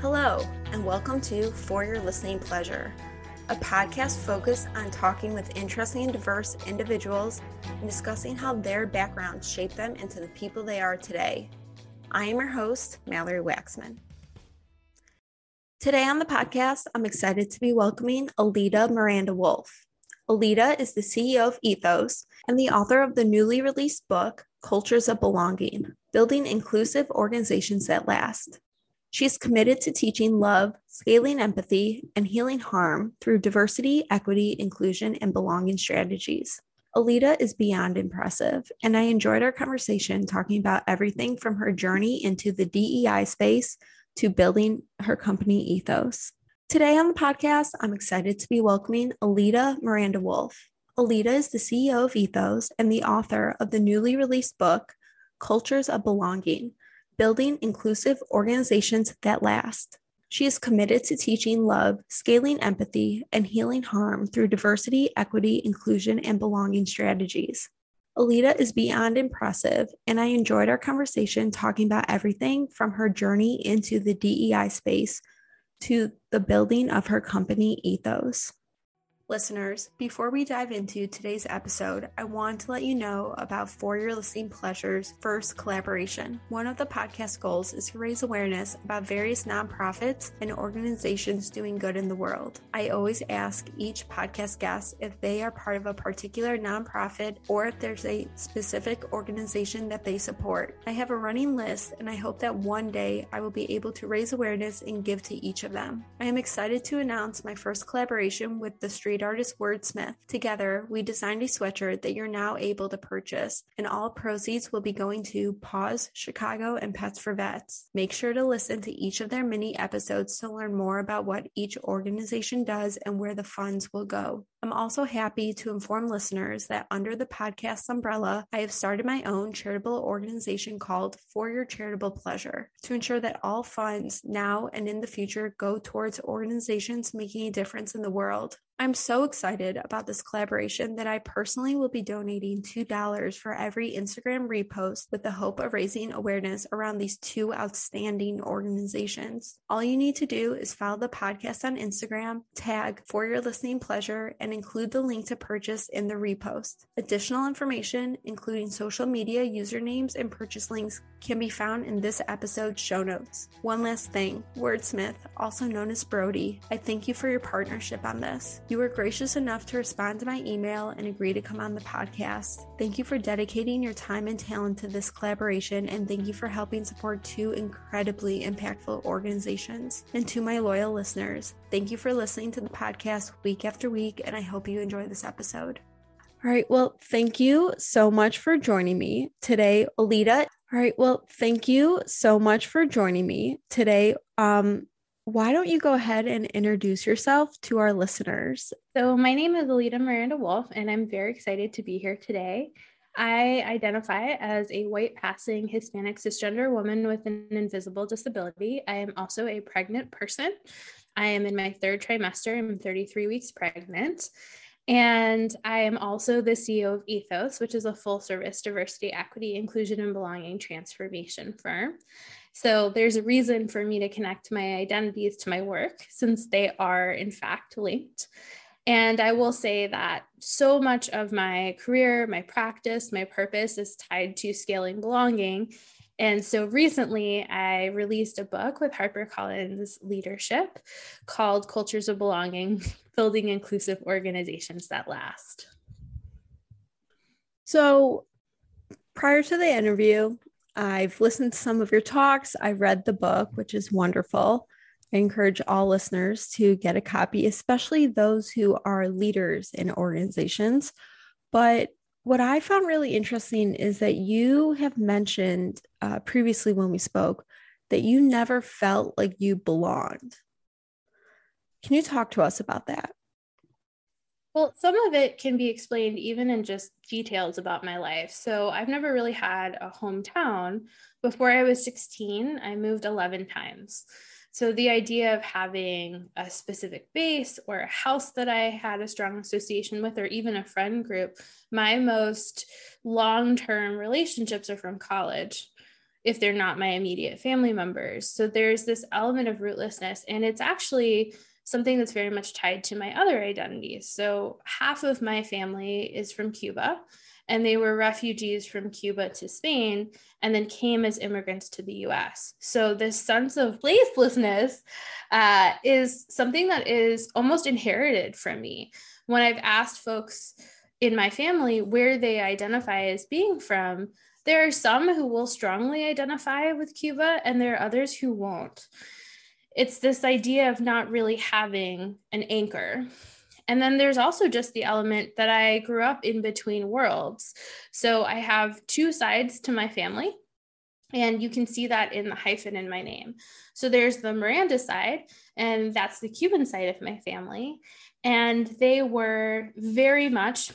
Hello, and welcome to For Your Listening Pleasure, a podcast focused on talking with interesting and diverse individuals and discussing how their backgrounds shape them into the people they are today. I am your host, Mallory Waxman. Today on the podcast, I'm excited to be welcoming Alida Miranda-Wolff. Alida is the CEO of Ethos and the author of the newly released book, Cultures of Belonging, Building Inclusive Organizations That Last. She's committed to teaching love, scaling empathy, and healing harm through diversity, equity, inclusion, and belonging strategies. Alida is beyond impressive, and I enjoyed our conversation talking about everything from her journey into the DEI space to building her company Ethos. Today on the podcast, I'm excited to be welcoming Alida Miranda-Wolff. Alida is the CEO of Ethos and the author of the newly released book, Cultures of Belonging, Building Inclusive Organizations That Last. She is committed to teaching love, scaling empathy, and healing harm through diversity, equity, inclusion, and belonging strategies. Alida is beyond impressive, and I enjoyed our conversation talking about everything from her journey into the DEI space to the building of her company, Ethos. Listeners, before we dive into today's episode, I want to let you know about For Your Listening Pleasure's first collaboration. One of the podcast goals is to raise awareness about various nonprofits and organizations doing good in the world. I always ask each podcast guest if they are part of a particular nonprofit or if there's a specific organization that they support. I have a running list, and I hope that one day I will be able to raise awareness and give to each of them. I am excited to announce my first collaboration with the Street Artist Wordsmith. Together, we designed a sweatshirt that you're now able to purchase, and all proceeds will be going to Paws Chicago and Pets for Vets. Make sure to listen to each of their mini episodes to learn more about what each organization does and where the funds will go. I'm also happy to inform listeners that under the podcast's umbrella, I have started my own charitable organization called For Your Charitable Pleasure to ensure that all funds now and in the future go towards organizations making a difference in the world. I'm so excited about this collaboration that I personally will be donating $2 for every Instagram repost with the hope of raising awareness around these two outstanding organizations. All you need to do is follow the podcast on Instagram, tag For Your Listening Pleasure, and include the link to purchase in the repost. Additional information, including social media usernames and purchase links, can be found in this episode's show notes. One last thing, Wordsmith, also known as Brody, I thank you for your partnership on this. You were gracious enough to respond to my email and agree to come on the podcast. Thank you for dedicating your time and talent to this collaboration, and thank you for helping support two incredibly impactful organizations. And to my loyal listeners, thank you for listening to the podcast week after week, and I hope you enjoy this episode. All right, well, thank you so much for joining me today, Alida. All right, well, thank you so much for joining me today. Why don't you go ahead and introduce yourself to our listeners? So my name is Alida Miranda-Wolff, and I'm very excited to be here today. I identify as a white passing Hispanic cisgender woman with an invisible disability. I am also a pregnant person. I am in my third trimester. I'm 33 weeks pregnant. And I am also the CEO of Ethos, which is a full service diversity, equity, inclusion, and belonging transformation firm. So there's a reason for me to connect my identities to my work, since they are in fact linked. And I will say that so much of my career, my practice, my purpose is tied to scaling belonging. And so recently I released a book with HarperCollins leadership called Cultures of Belonging, Building Inclusive Organizations That Last. So prior to the interview, I've listened to some of your talks. I read the book, which is wonderful. I encourage all listeners to get a copy, especially those who are leaders in organizations. But what I found really interesting is that you have mentioned previously when we spoke that you never felt like you belonged. Can you talk to us about that? Well, some of it can be explained even in just details about my life. So I've never really had a hometown. Before I was 16, I moved 11 times. So the idea of having a specific base or a house that I had a strong association with, or even a friend group, my most long-term relationships are from college. if they're not my immediate family members. So there's this element of rootlessness, and it's actually something that's very much tied to my other identities. So half of my family is from Cuba, and they were refugees from Cuba to Spain, and then came as immigrants to the US. So this sense of placelessness is something that is almost inherited from me. When I've asked folks in my family where they identify as being from, there are some who will strongly identify with Cuba, and there are others who won't. It's this idea of not really having an anchor. And then there's also just the element that I grew up in between worlds. So I have two sides to my family, and you can see that in the hyphen in my name. So there's the Miranda side, and that's the Cuban side of my family. And they were very much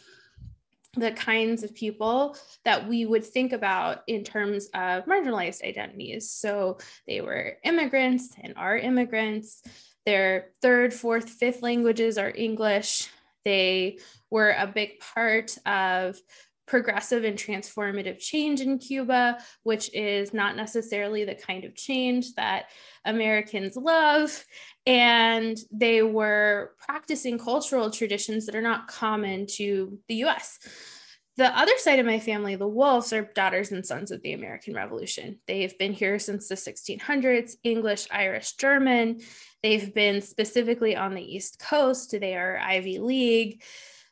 the kinds of people that we would think about in terms of marginalized identities. So they were immigrants and are immigrants. Their third, fourth, fifth languages are English. They were a big part of progressive and transformative change in Cuba, which is not necessarily the kind of change that Americans love. And they were practicing cultural traditions that are not common to the US. The other side of my family, the Wolffs, are daughters and sons of the American Revolution. They've been here since the 1600s, English, Irish, German. They've been specifically on the East Coast. They are Ivy League.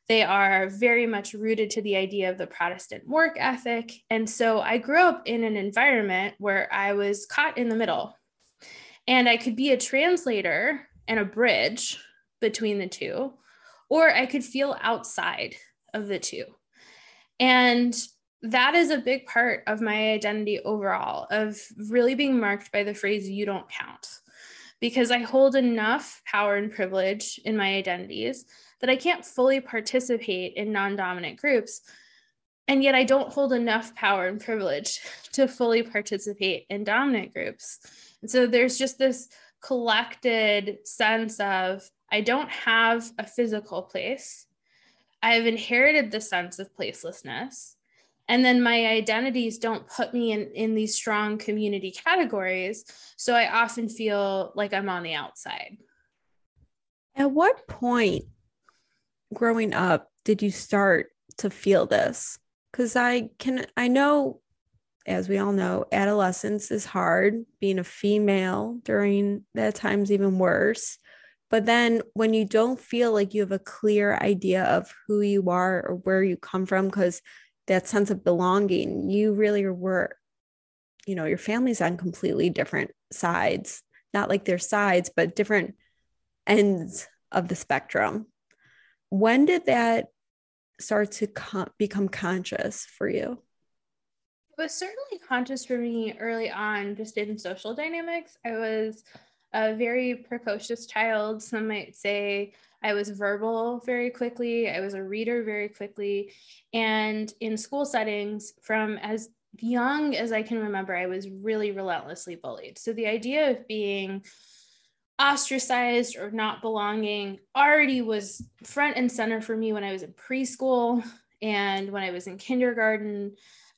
They are very much rooted to the idea of the Protestant work ethic. And so I grew up in an environment where I was caught in the middle, and I could be a translator and a bridge between the two, or I could feel outside of the two. And that is a big part of my identity overall, of really being marked by the phrase, you don't count, because I hold enough power and privilege in my identities that I can't fully participate in non-dominant groups. And yet I don't hold enough power and privilege to fully participate in dominant groups. And so there's just this collected sense of, I don't have a physical place. I've inherited the sense of placelessness. And then my identities don't put me in these strong community categories. So I often feel like I'm on the outside. At what point growing up did you start to feel this? Because I know, as we all know, adolescence is hard. Being a female during that time is even worse. But then when you don't feel like you have a clear idea of who you are or where you come from, because that sense of belonging, you really were, you know, your family's on completely different sides, not like their sides, but different ends of the spectrum. When did that start to become conscious for you? It was certainly conscious for me early on, just in social dynamics. I was a very precocious child. Some might say I was verbal very quickly. I was a reader very quickly. And in school settings, from as young as I can remember, I was really relentlessly bullied. So the idea of being ostracized or not belonging already was front and center for me when I was in preschool and when I was in kindergarten.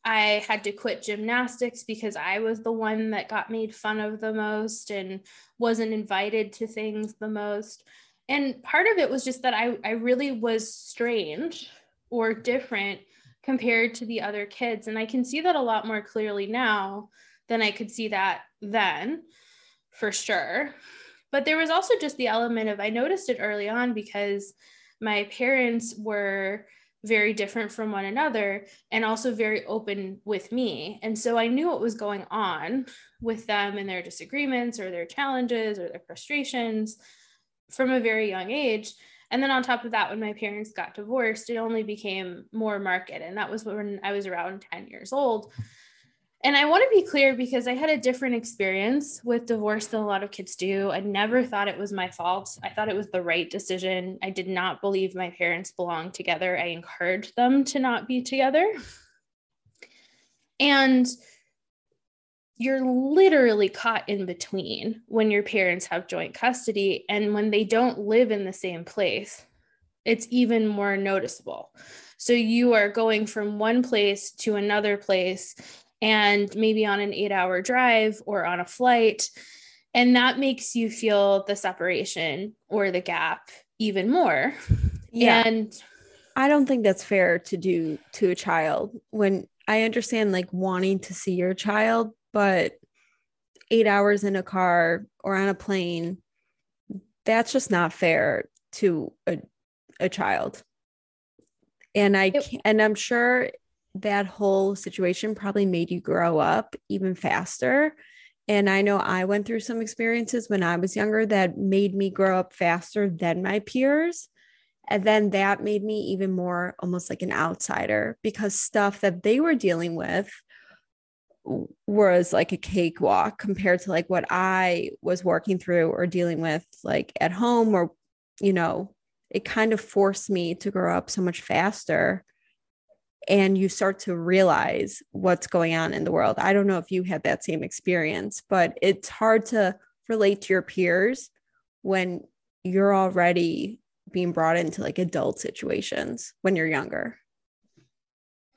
I had to quit gymnastics because I was the one that got made fun of the most and wasn't invited to things the most. And part of it was just that I really was strange or different compared to the other kids. And I can see that a lot more clearly now than I could see that then, for sure. But there was also just the element of, I noticed it early on because my parents were very different from one another and also very open with me. And so I knew what was going on with them and their disagreements or their challenges or their frustrations from a very young age. And then on top of that, when my parents got divorced, it only became more marked. And that was when I was around 10 years old. And I want to be clear because I had a different experience with divorce than a lot of kids do. I never thought it was my fault. I thought it was the right decision. I did not believe my parents belonged together. I encouraged them to not be together. And you're literally caught in between when your parents have joint custody and when they don't live in the same place. It's even more noticeable. So you are going from one place to another place and maybe on an 8-hour drive or on a flight. And that makes you feel the separation or the gap even more. Yeah. And I don't think that's fair to do to a child. When I understand like wanting to see your child, but 8 hours in a car or on a plane, that's just not fair to a child. And I'm sure that whole situation probably made you grow up even faster. And I know I went through some experiences when I was younger that made me grow up faster than my peers. And then that made me even more almost like an outsider, because stuff that they were dealing with was like a cakewalk compared to like what I was working through or dealing with like at home, or, you know, it kind of forced me to grow up so much faster. And you start to realize what's going on in the world. I don't know if you had that same experience, but it's hard to relate to your peers when you're already being brought into like adult situations when you're younger.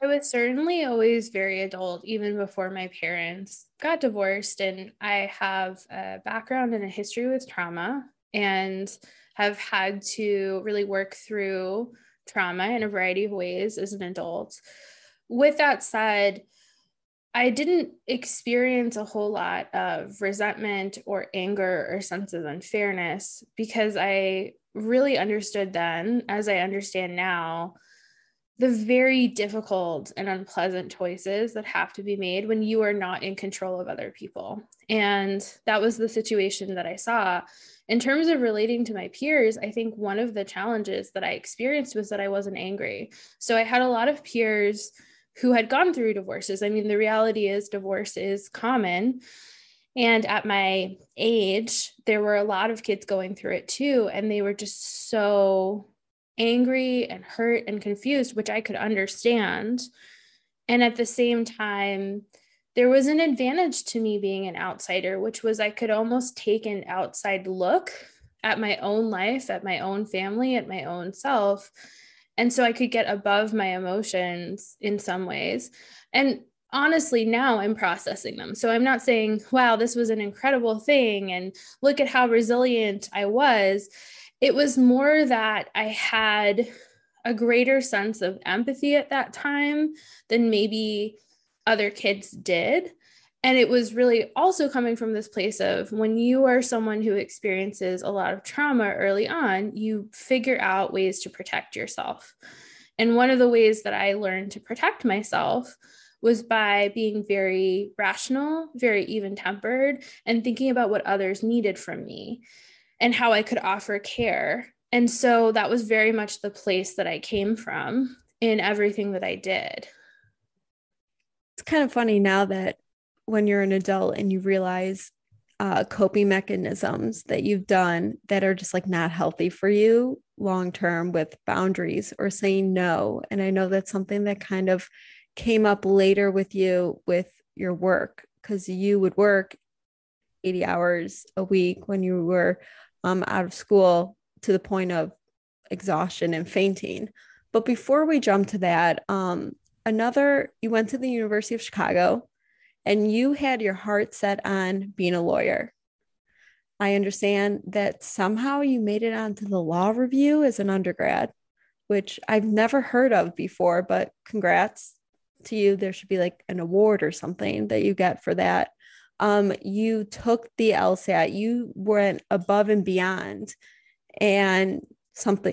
I was certainly always very adult, even before my parents got divorced. And I have a background and a history with trauma, and have had to really work through trauma in a variety of ways as an adult. With that said, I didn't experience a whole lot of resentment or anger or sense of unfairness, because I really understood then, as I understand now, the very difficult and unpleasant choices that have to be made when you are not in control of other people. And that was the situation that I saw. In terms of relating to my peers, I think one of the challenges that I experienced was that I wasn't angry. So I had a lot of peers who had gone through divorces. I mean, the reality is divorce is common. And at my age, there were a lot of kids going through it too. And they were just so angry and hurt and confused, which I could understand. And at the same time, there was an advantage to me being an outsider, which was I could almost take an outside look at my own life, at my own family, at my own self. And so I could get above my emotions in some ways. And honestly, now I'm processing them. So I'm not saying, wow, this was an incredible thing, and look at how resilient I was. It was more that I had a greater sense of empathy at that time than maybe other kids did. And it was really also coming from this place of, when you are someone who experiences a lot of trauma early on, you figure out ways to protect yourself. And one of the ways that I learned to protect myself was by being very rational, very even-tempered, and thinking about what others needed from me and how I could offer care. And so that was very much the place that I came from in everything that I did. It's kind of funny now that when you're an adult and you realize coping mechanisms that you've done that are just like not healthy for you long-term, with boundaries or saying no. And I know that's something that kind of came up later with you with your work, because you would work 80 hours a week when you were out of school, to the point of exhaustion and fainting. But before we jump to that, you went to the University of Chicago, and you had your heart set on being a lawyer. I understand that somehow you made it onto the law review as an undergrad, which I've never heard of before, but congrats to you. There should be like an award or something that you get for that. You took the LSAT, you went above and beyond, and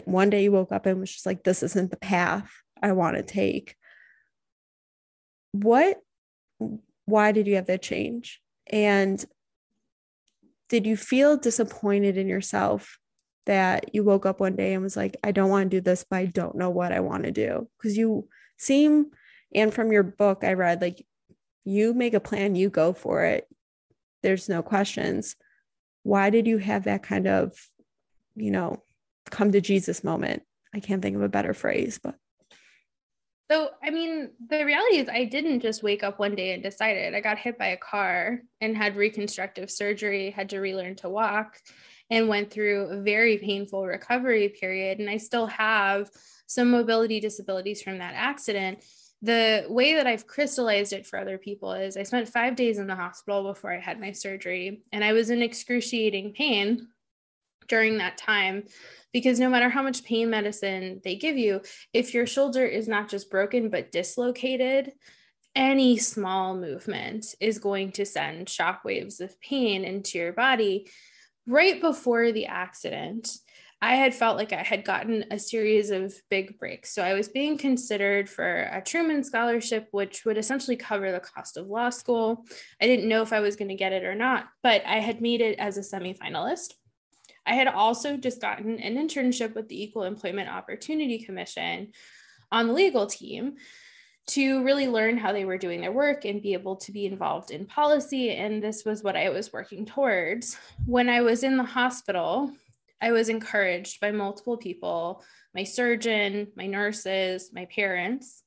one day you woke up and was just like, this isn't the path I want to take. Why did you have that change? And did you feel disappointed in yourself that you woke up one day and was like, I don't want to do this, but I don't know what I want to do? Because you seem, and from your book I read, like, you make a plan, you go for it. There's no questions. Why did you have that kind of, come to Jesus moment? I can't think of a better phrase, but. So, I mean, the reality is I didn't just wake up one day and decide it. I got hit by a car and had reconstructive surgery, had to relearn to walk, and went through a very painful recovery period. And I still have some mobility disabilities from that accident the way that I've crystallized it for other people is I spent 5 days in the hospital before I had my surgery, and I was in excruciating pain during that time, because no matter how much pain medicine they give you, if your shoulder is not just broken but dislocated, any small movement is going to send shockwaves of pain into your body. Right before the accident, I had felt like I had gotten a series of big breaks. So I was being considered for a Truman scholarship, which would essentially cover the cost of law school. I didn't know if I was going to get it or not, but I had made it as a semifinalist. I had also just gotten an internship with the Equal Employment Opportunity Commission on the legal team to really learn how they were doing their work and be able to be involved in policy. And this was what I was working towards. When I was in the hospital, I was encouraged by multiple people, my surgeon, my nurses, my parents,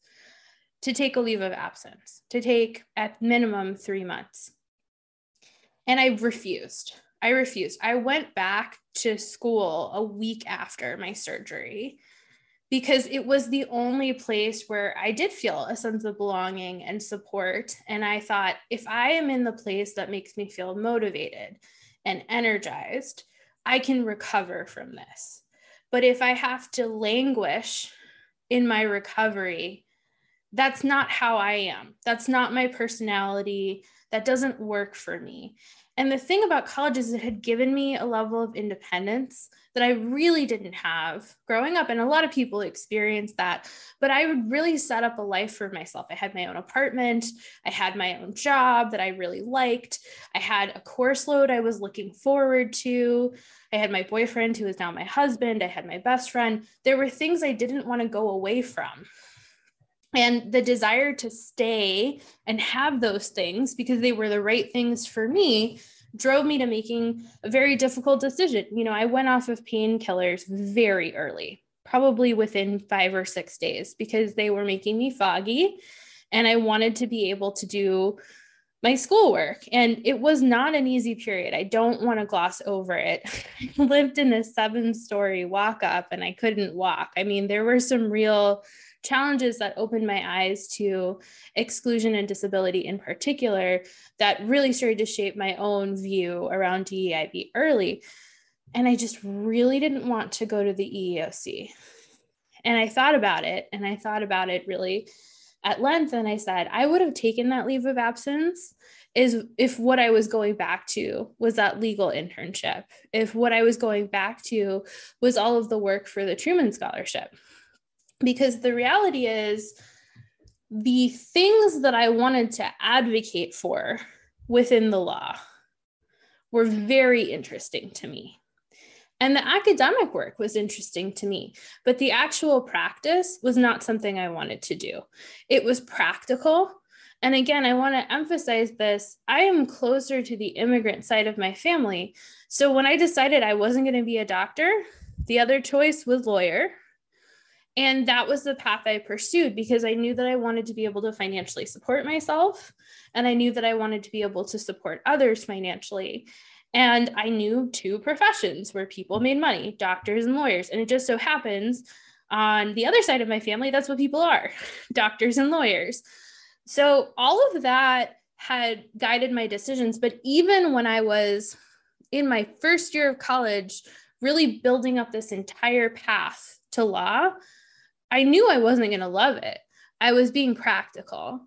to take a leave of absence, to take at minimum 3 months. And I refused. I went back to school a week after my surgery, because it was the only place where I did feel a sense of belonging and support. And I thought, if I am in the place that makes me feel motivated and energized, I can recover from this. But if I have to languish in my recovery, that's not how I am. That's not my personality. That doesn't work for me. And the thing about college is it had given me a level of independence that I really didn't have growing up. And a lot of people experience that, but I would really set up a life for myself. I had my own apartment. I had my own job that I really liked. I had a course load I was looking forward to. I had my boyfriend, who is now my husband. I had my best friend. There were things I didn't want to go away from. And the desire to stay and have those things because they were the right things for me drove me to making a very difficult decision. You know, I went off of painkillers very early, probably within 5 or 6 days, because they were making me foggy and I wanted to be able to do my schoolwork. And it was not an easy period. I don't want to gloss over it. I lived in a 7-story walk up and I couldn't walk. I mean, there were some real challenges that opened my eyes to exclusion and disability in particular that really started to shape my own view around DEIB early. And I just really didn't want to go to the EEOC. And I thought about it, and I thought about it really at length. And I said, I would have taken that leave of absence is if what I was going back to was that legal internship, if what I was going back to was all of the work for the Truman scholarship. Because the reality is the things that I wanted to advocate for within the law were very interesting to me. And the academic work was interesting to me, but the actual practice was not something I wanted to do. It was practical. And again, I want to emphasize this. I am closer to the immigrant side of my family. So when I decided I wasn't going to be a doctor, the other choice was lawyer. And that was the path I pursued because I knew that I wanted to be able to financially support myself. And I knew that I wanted to be able to support others financially. And I knew two professions where people made money, doctors and lawyers. And it just so happens on the other side of my family, that's what people are, doctors and lawyers. So all of that had guided my decisions. But even when I was in my first year of college, really building up this entire path to law, I knew I wasn't going to love it. I was being practical.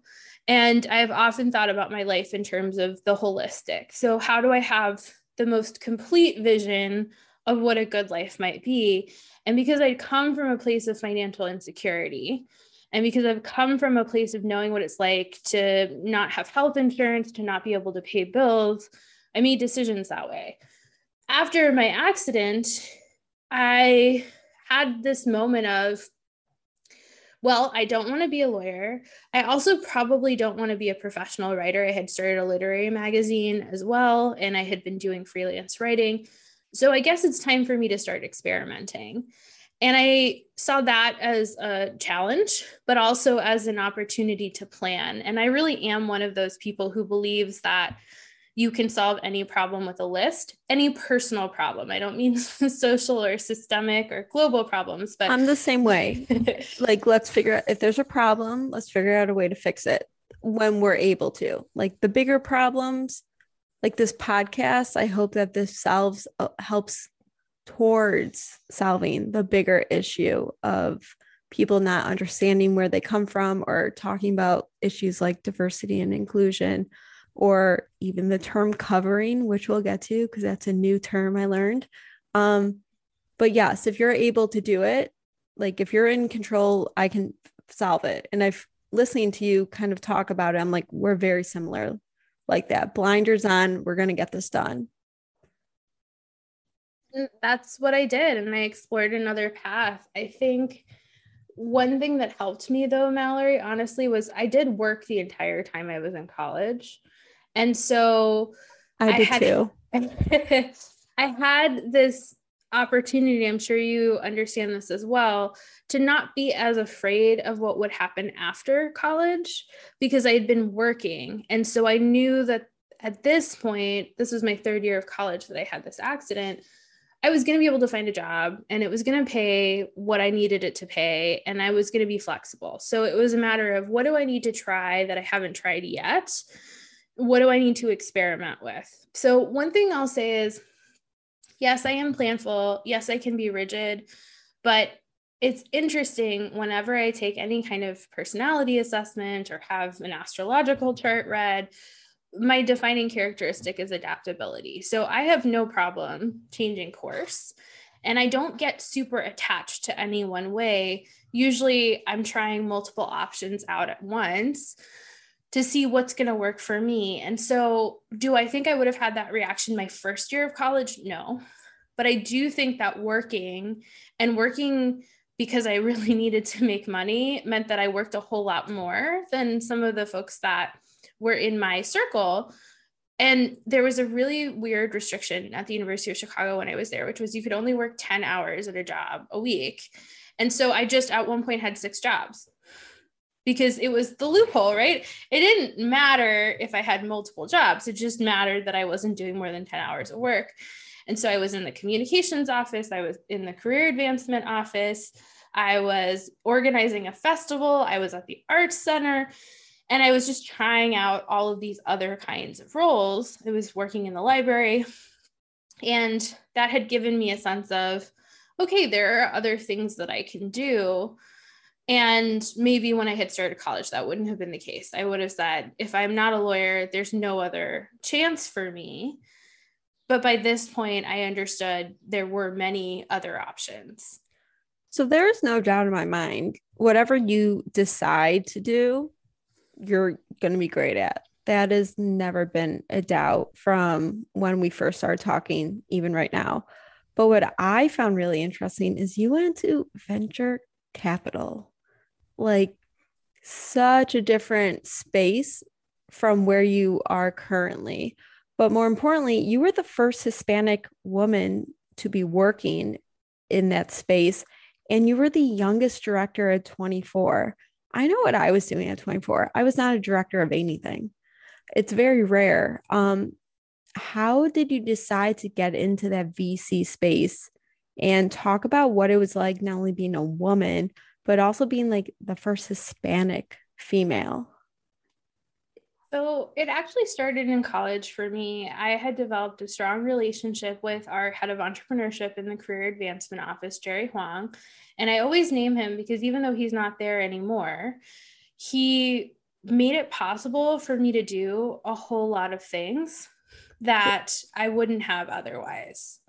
And I've often thought about my life in terms of the holistic. So how do I have the most complete vision of what a good life might be? And because I'd come from a place of financial insecurity, and because I've come from a place of knowing what it's like to not have health insurance, to not be able to pay bills, I made decisions that way. After my accident, I had this moment of, well, I don't want to be a lawyer. I also probably don't want to be a professional writer. I had started a literary magazine as well, and I had been doing freelance writing. So I guess it's time for me to start experimenting. And I saw that as a challenge, but also as an opportunity to plan. And I really am one of those people who believes that You can solve any problem with a list, any personal problem. I don't mean social or systemic or global problems, but I'm the same way. Like, let's figure out if there's a problem, let's figure out a way to fix it when we're able to. Like the bigger problems, like this podcast, I hope that this helps towards solving the bigger issue of people not understanding where they come from, or talking about issues like diversity and inclusion, or even the term covering, which we'll get to because that's a new term I learned. But yes, if you're able to do it, like if you're in control, I can solve it. And I've listening to you kind of talk about it, I'm like, we're very similar like that. Blinders on, we're going to get this done. That's what I did. And I explored another path. I think one thing that helped me though, Mallory, honestly, was I did work the entire time I was in college. And so I did too. I had this opportunity, I'm sure you understand this as well, to not be as afraid of what would happen after college, because I had been working. And so I knew that at this point, this was my third year of college that I had this accident, I was going to be able to find a job and it was going to pay what I needed it to pay. And I was going to be flexible. So it was a matter of, what do I need to try that I haven't tried yet? What do I need to experiment with? So one thing I'll say is, yes, I am planful. Yes, I can be rigid, but it's interesting whenever I take any kind of personality assessment or have an astrological chart read, my defining characteristic is adaptability. So I have no problem changing course, and I don't get super attached to any one way. Usually I'm trying multiple options out at once to see what's going to work for me. And so do I think I would have had that reaction my first year of college? No, but I do think that working because I really needed to make money meant that I worked a whole lot more than some of the folks that were in my circle. And there was a really weird restriction at the University of Chicago when I was there, which was you could only work 10 hours at a job a week. And so I just at one point had 6 jobs, because it was the loophole, right? It didn't matter if I had multiple jobs. It just mattered that I wasn't doing more than 10 hours of work. And so I was in the communications office. I was in the career advancement office. I was organizing a festival. I was at the arts center. And I was just trying out all of these other kinds of roles. I was working in the library. And that had given me a sense of, okay, there are other things that I can do. And maybe when I had started college, that wouldn't have been the case. I would have said, if I'm not a lawyer, there's no other chance for me. But by this point, I understood there were many other options. So there is no doubt in my mind, whatever you decide to do, you're going to be great at. That has never been a doubt from when we first started talking, even right now. But what I found really interesting is you went to venture capital. Like such a different space from where you are currently. But more importantly, you were the first Hispanic woman to be working in that space. And you were the youngest director at 24. I know what I was doing at 24. I was not a director of anything. It's very rare. How did you decide to get into that VC space, and talk about what it was like not only being a woman, but also being like the first Hispanic female? So it actually started in college for me. I had developed a strong relationship with our head of entrepreneurship in the career advancement office, Jerry Huang. And I always name him because even though he's not there anymore, he made it possible for me to do a whole lot of things that I wouldn't have otherwise.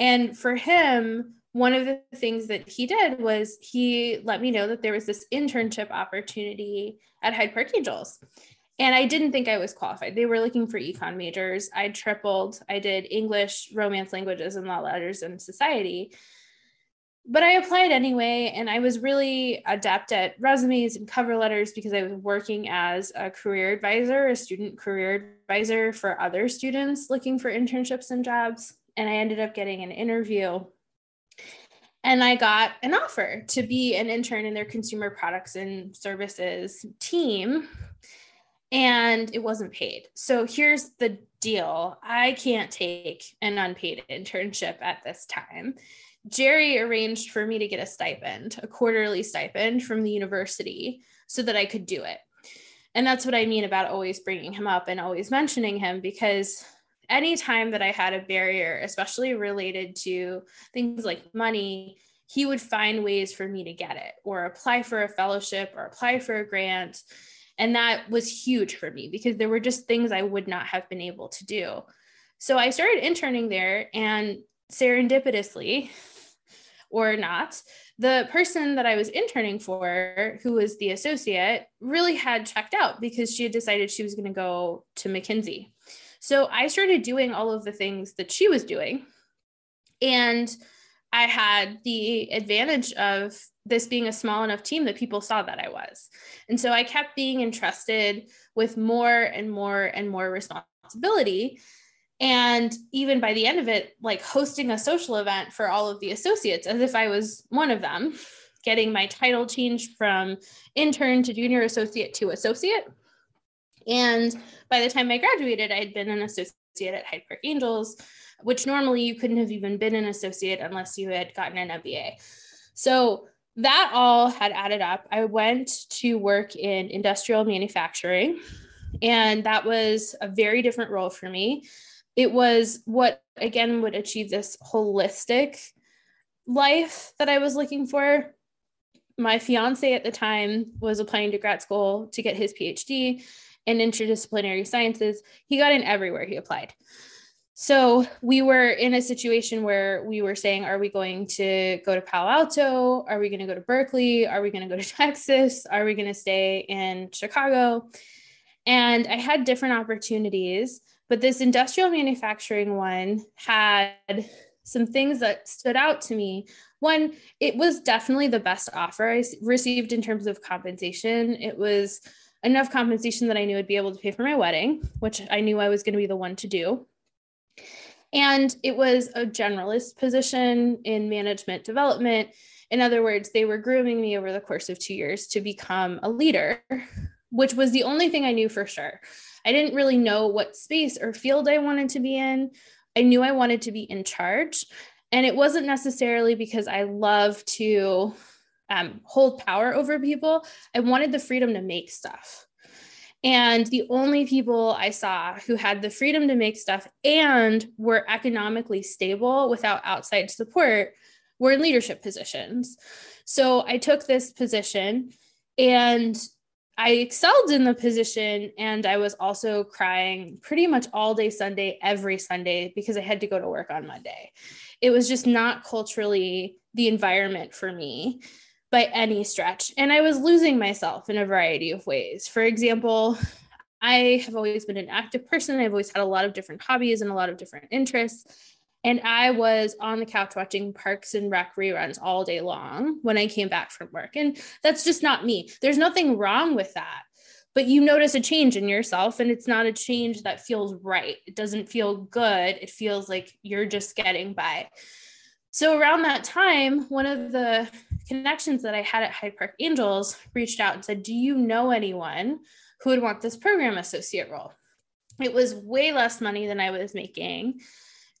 And for him, one of the things that he did was he let me know that there was this internship opportunity at Hyde Park Angels. And I didn't think I was qualified. They were looking for econ majors. I tripled. I did English, Romance Languages, and Law Letters and Society. But I applied anyway, and I was really adept at resumes and cover letters because I was working as a career advisor, a student career advisor for other students looking for internships and jobs. And I ended up getting an interview. And I got an offer to be an intern in their consumer products and services team. and it wasn't paid. So here's the deal. I can't take an unpaid internship at this time. Jerry arranged for me to get a stipend, a quarterly stipend from the university so that I could do it. And that's what I mean about always bringing him up and always mentioning him, because any time that I had a barrier, especially related to things like money, he would find ways for me to get it or apply for a fellowship or apply for a grant. And that was huge for me because there were just things I would not have been able to do. So I started interning there, and serendipitously or not, the person that I was interning for, who was the associate, really had checked out because she had decided she was going to go to McKinsey. So I started doing all of the things that she was doing. And I had the advantage of this being a small enough team that people saw that I was. And so I kept being entrusted with more and more and more responsibility. And even by the end of it, like hosting a social event for all of the associates, as if I was one of them, getting my title changed from intern to junior associate to associate. And by the time I graduated, I had been an associate at Hyde Park Angels, which normally you couldn't have even been an associate unless you had gotten an MBA. So that all had added up. I went to work in industrial manufacturing, and that was a very different role for me. It was what, again, would achieve this holistic life that I was looking for. My fiance at the time was applying to grad school to get his PhD in interdisciplinary sciences. He got in everywhere he applied. So we were in a situation where we were saying, are we going to go to Palo Alto? Are we going to go to Berkeley? Are we going to go to Texas? Are we going to stay in Chicago? And I had different opportunities, but this industrial manufacturing one had some things that stood out to me. One, it was definitely the best offer I received in terms of compensation. It was enough compensation that I knew I'd be able to pay for my wedding, which I knew I was going to be the one to do. And it was a generalist position in management development. In other words, they were grooming me over the course of 2 years to become a leader, which was the only thing I knew for sure. I didn't really know what space or field I wanted to be in. I knew I wanted to be in charge. And it wasn't necessarily because I love to hold power over people. I wanted the freedom to make stuff. And the only people I saw who had the freedom to make stuff and were economically stable without outside support were in leadership positions. So I took this position and I excelled in the position, and I was also crying pretty much all day Sunday, every Sunday, because I had to go to work on Monday. It was just not culturally the environment for me by any stretch. And I was losing myself in a variety of ways. For example, I have always been an active person. I've always had a lot of different hobbies and a lot of different interests. And I was on the couch watching Parks and Rec reruns all day long when I came back from work. And that's just not me. There's nothing wrong with that. But you notice a change in yourself, and it's not a change that feels right. It doesn't feel good. It feels like you're just getting by. So around that time, one of the connections that I had at Hyde Park Angels reached out and said, do you know anyone who would want this program associate role? It was way less money than I was making.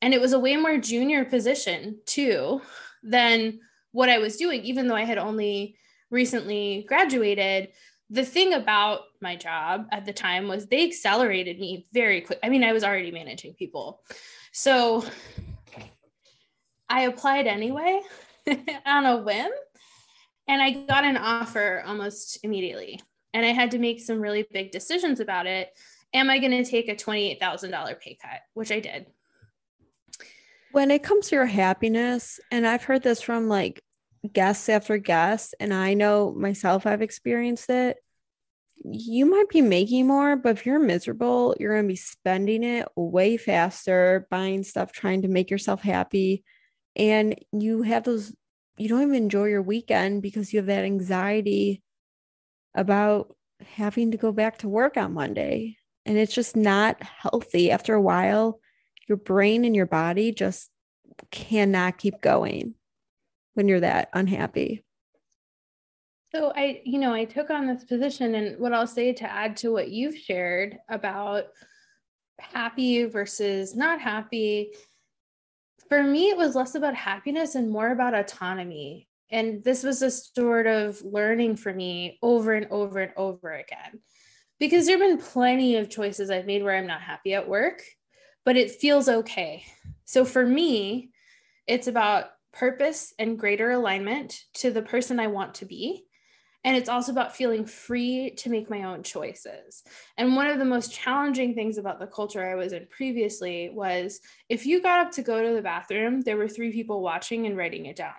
And it was a way more junior position too than what I was doing, even though I had only recently graduated. The thing about my job at the time was they accelerated me very quick. I mean, I was already managing people. So I applied anyway on a whim, and I got an offer almost immediately. And I had to make some really big decisions about it. Am I going to take a $28,000 pay cut? Which I did. When it comes to your happiness, and I've heard this from like guests after guests, and I know myself, I've experienced it. You might be making more, but if you're miserable, you're going to be spending it way faster, buying stuff, trying to make yourself happy. And you have those, you don't even enjoy your weekend because you have that anxiety about having to go back to work on Monday. And it's just not healthy. After a while, your brain and your body just cannot keep going when you're that unhappy. So I took on this position, and what I'll say to add to what you've shared about happy versus not happy, for me, it was less about happiness and more about autonomy. And this was a sort of learning for me over and over and over again, because there've been plenty of choices I've made where I'm not happy at work, but it feels okay. So for me, it's about purpose and greater alignment to the person I want to be. And it's also about feeling free to make my own choices. And one of the most challenging things about the culture I was in previously was, if you got up to go to the bathroom, there were 3 people watching and writing it down.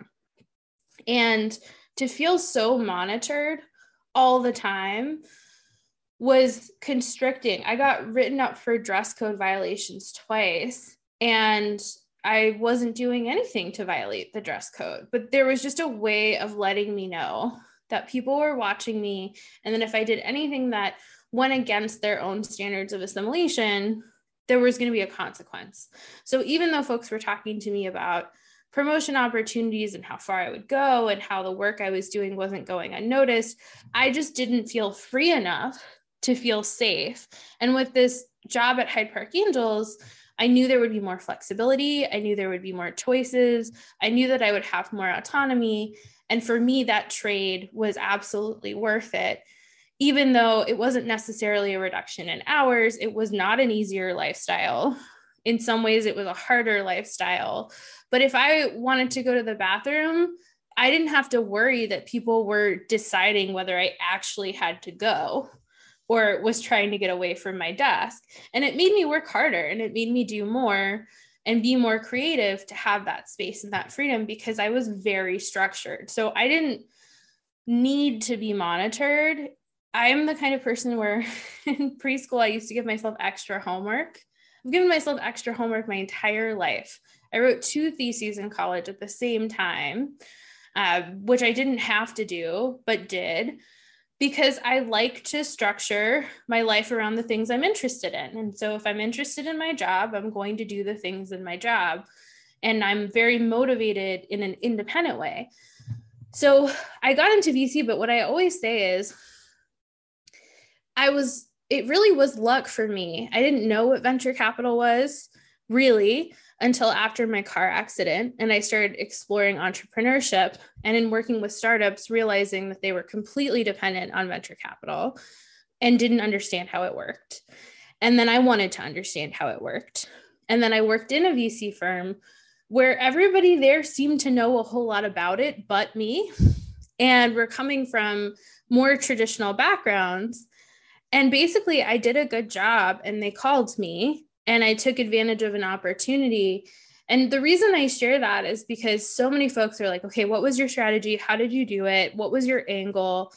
And to feel so monitored all the time was constricting. I got written up for dress code violations twice, and I wasn't doing anything to violate the dress code, but there was just a way of letting me know that people were watching me. And then if I did anything that went against their own standards of assimilation, there was going to be a consequence. So even though folks were talking to me about promotion opportunities and how far I would go and how the work I was doing wasn't going unnoticed, I just didn't feel free enough to feel safe. And with this job at Hyde Park Angels, I knew there would be more flexibility. I knew there would be more choices. I knew that I would have more autonomy. And for me, that trade was absolutely worth it. Even though it wasn't necessarily a reduction in hours, it was not an easier lifestyle. In some ways, it was a harder lifestyle. But if I wanted to go to the bathroom, I didn't have to worry that people were deciding whether I actually had to go or was trying to get away from my desk. And it made me work harder, and it made me do more and be more creative to have that space and that freedom, because I was very structured. So I didn't need to be monitored. I'm the kind of person where in preschool, I used to give myself extra homework. I've given myself extra homework my entire life. I wrote 2 theses in college at the same time, which I didn't have to do, but did, because I like to structure my life around the things I'm interested in. And so if I'm interested in my job, I'm going to do the things in my job. And I'm very motivated in an independent way. So I got into VC, but what I always say is it really was luck for me. I didn't know what venture capital was really until after my car accident. And I started exploring entrepreneurship, and in working with startups, realizing that they were completely dependent on venture capital and didn't understand how it worked. And then I wanted to understand how it worked. And then I worked in a VC firm where everybody there seemed to know a whole lot about it, but me. And we're coming from more traditional backgrounds. And basically I did a good job, and they called me, and I took advantage of an opportunity. And the reason I share that is because so many folks are like, okay, what was your strategy? How did you do it? What was your angle?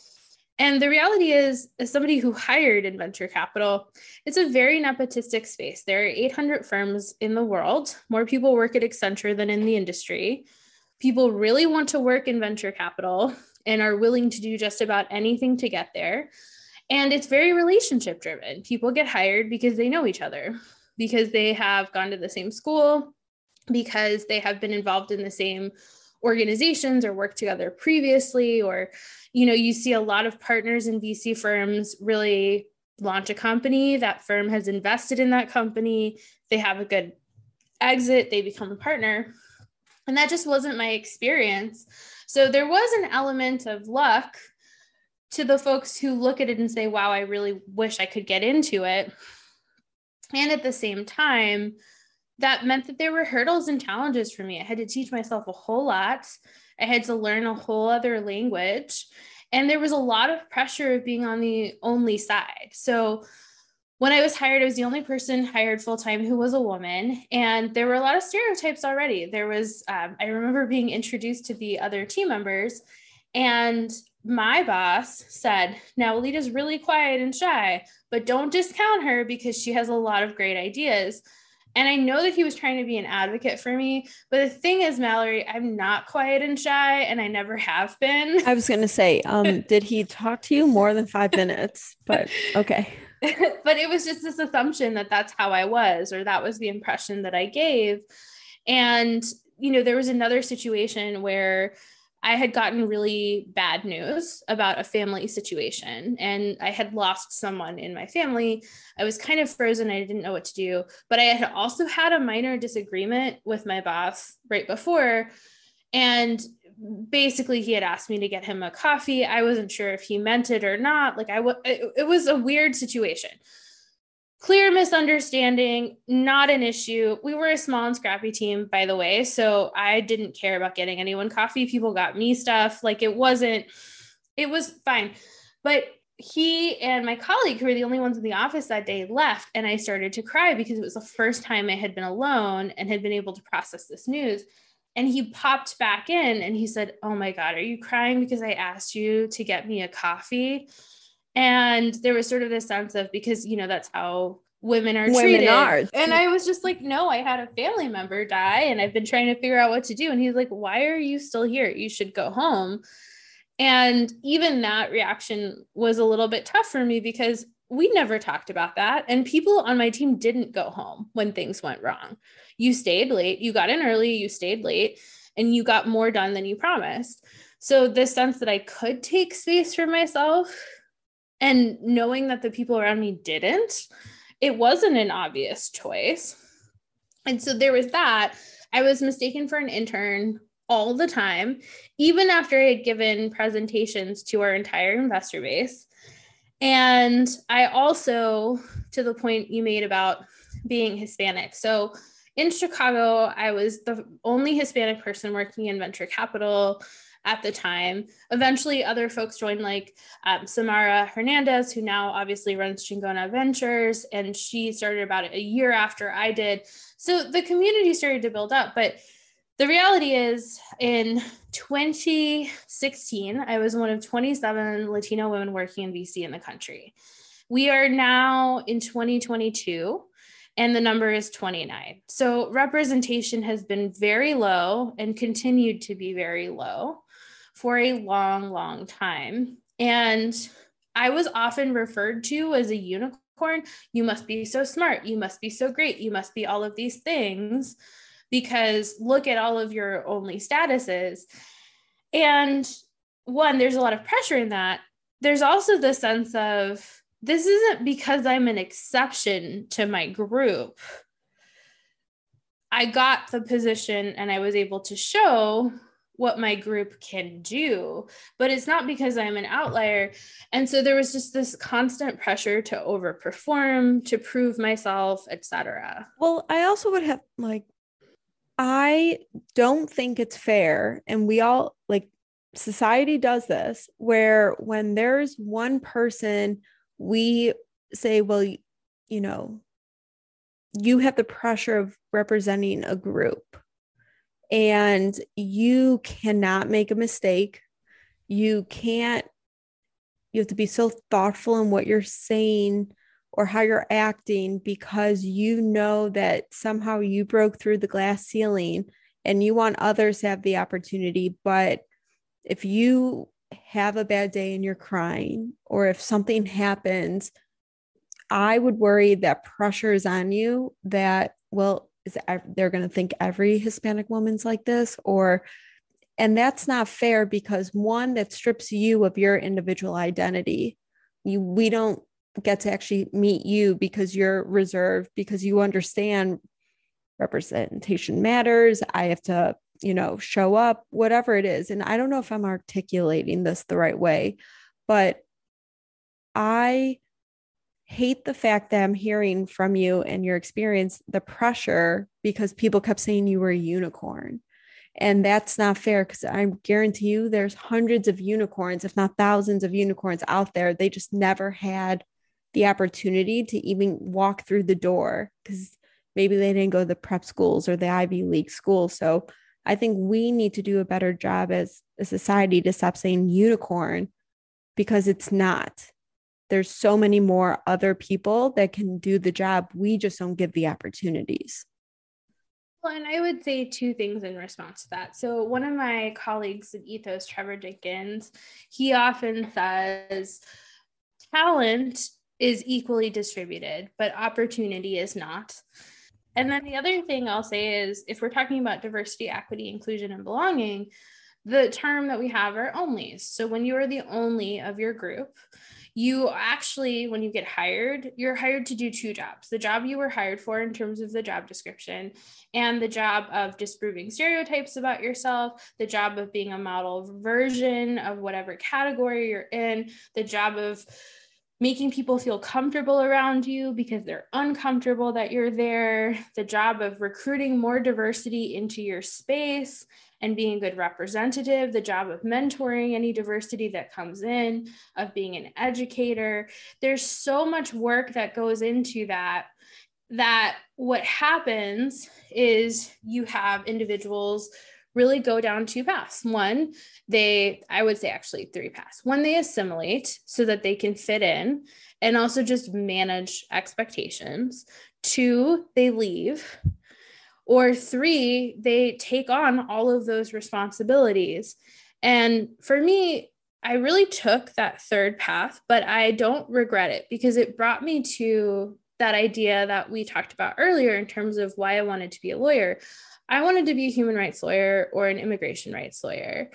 And the reality is, as somebody who hired in venture capital, it's a very nepotistic space. There are 800 firms in the world. More people work at Accenture than in the industry. People really want to work in venture capital and are willing to do just about anything to get there. And it's very relationship driven. People get hired because they know each other, because they have gone to the same school, because they have been involved in the same organizations or worked together previously, or, you see a lot of partners in VC firms really launch a company, that firm has invested in that company, they have a good exit, they become a partner. And that just wasn't my experience. So there was an element of luck to the folks who look at it and say, wow, I really wish I could get into it. And at the same time, that meant that there were hurdles and challenges for me. I had to teach myself a whole lot. I had to learn a whole other language. And there was a lot of pressure of being on the only side. So when I was hired, I was the only person hired full-time who was a woman. And there were a lot of stereotypes already. There was, I remember being introduced to the other team members, and my boss said, now Alida's really quiet and shy, but don't discount her because she has a lot of great ideas. And I know that he was trying to be an advocate for me, but the thing is, Mallory, I'm not quiet and shy, and I never have been. I was going to say, did he talk to you more than 5 minutes? But okay. But it was just this assumption that that's how I was, or that was the impression that I gave. And, there was another situation where I had gotten really bad news about a family situation, and I had lost someone in my family. I was kind of frozen. I didn't know what to do, but I had also had a minor disagreement with my boss right before. And basically he had asked me to get him a coffee. I wasn't sure if he meant it or not. Like it was a weird situation. Clear misunderstanding, not an issue. We were a small and scrappy team, by the way, so I didn't care about getting anyone coffee. People got me stuff. Like it was fine. But he and my colleague, who were the only ones in the office that day, left, and I started to cry because it was the first time I had been alone and had been able to process this news. And he popped back in and he said, "Oh my God, are you crying because I asked you to get me a coffee?" And there was sort of this sense of, because, you know, that's how women are treated. And I was just like, no, I had a family member die and I've been trying to figure out what to do. And he's like, why are you still here? You should go home. And even that reaction was a little bit tough for me because we never talked about that. And people on my team didn't go home when things went wrong. You stayed late, you got in early, you stayed late, and you got more done than you promised. So this sense that I could take space for myself, and knowing that the people around me didn't, it wasn't an obvious choice. And so there was that. I was mistaken for an intern all the time, even after I had given presentations to our entire investor base. And I also, to the point you made about being Hispanic. So in Chicago, I was the only Hispanic person working in venture capital at the time. Eventually other folks joined, like Samara Hernandez, who now obviously runs Chingona Ventures, and she started about a year after I did. So the community started to build up, but the reality is in 2016, I was one of 27 Latino women working in VC in the country. We are now in 2022, and the number is 29. So representation has been very low and continued to be very low for a long, long time. And I was often referred to as a unicorn. You must be so smart. You must be so great. You must be all of these things because look at all of your only statuses. And one, there's a lot of pressure in that. There's also the sense of, this isn't because I'm an exception to my group. I got the position and I was able to show what my group can do, but it's not because I'm an outlier. And so there was just this constant pressure to overperform, to prove myself, etc. Well, I also would have, like, I don't think it's fair. And we all, like, society does this, where when there's one person, we say, well, you know, you have the pressure of representing a group. And you cannot make a mistake. You have to be so thoughtful in what you're saying or how you're acting, because you know that somehow you broke through the glass ceiling and you want others to have the opportunity. But if you have a bad day and you're crying, or if something happens, I would worry that pressure is on you that, well, they're going to think every Hispanic woman's like this, or, and that's not fair, because one, that strips you of your individual identity. We don't get to actually meet you because you're reserved, because you understand representation matters. I have to, you know, show up, whatever it is. And I don't know if I'm articulating this the right way, but I hate the fact that I'm hearing from you and your experience, the pressure, because people kept saying you were a unicorn. And that's not fair, because I guarantee you there's hundreds of unicorns, if not thousands of unicorns out there. They just never had the opportunity to even walk through the door because maybe they didn't go to the prep schools or the Ivy League school. So I think we need to do a better job as a society to stop saying unicorn, because it's not. There's so many more other people that can do the job. We just don't give the opportunities. Well, and I would say two things in response to that. So one of my colleagues at Ethos, Trevor Jenkins, he often says talent is equally distributed, but opportunity is not. And then the other thing I'll say is, if we're talking about diversity, equity, inclusion, and belonging, the term that we have are onlys. So when you are the only of your group, you actually, when you get hired, you're hired to do two jobs: the job you were hired for in terms of the job description, and the job of disproving stereotypes about yourself, the job of being a model version of whatever category you're in, the job of making people feel comfortable around you because they're uncomfortable that you're there, the job of recruiting more diversity into your space and being a good representative, the job of mentoring any diversity that comes in, of being an educator. There's so much work that goes into that, that what happens is you have individuals really go down two paths. One, I would say actually three paths. One, they assimilate so that they can fit in and also just manage expectations. Two, they leave. Or three, they take on all of those responsibilities. And for me, I really took that third path, but I don't regret it because it brought me to that idea that we talked about earlier in terms of why I wanted to be a lawyer. I wanted to be a human rights lawyer or an immigration rights lawyer.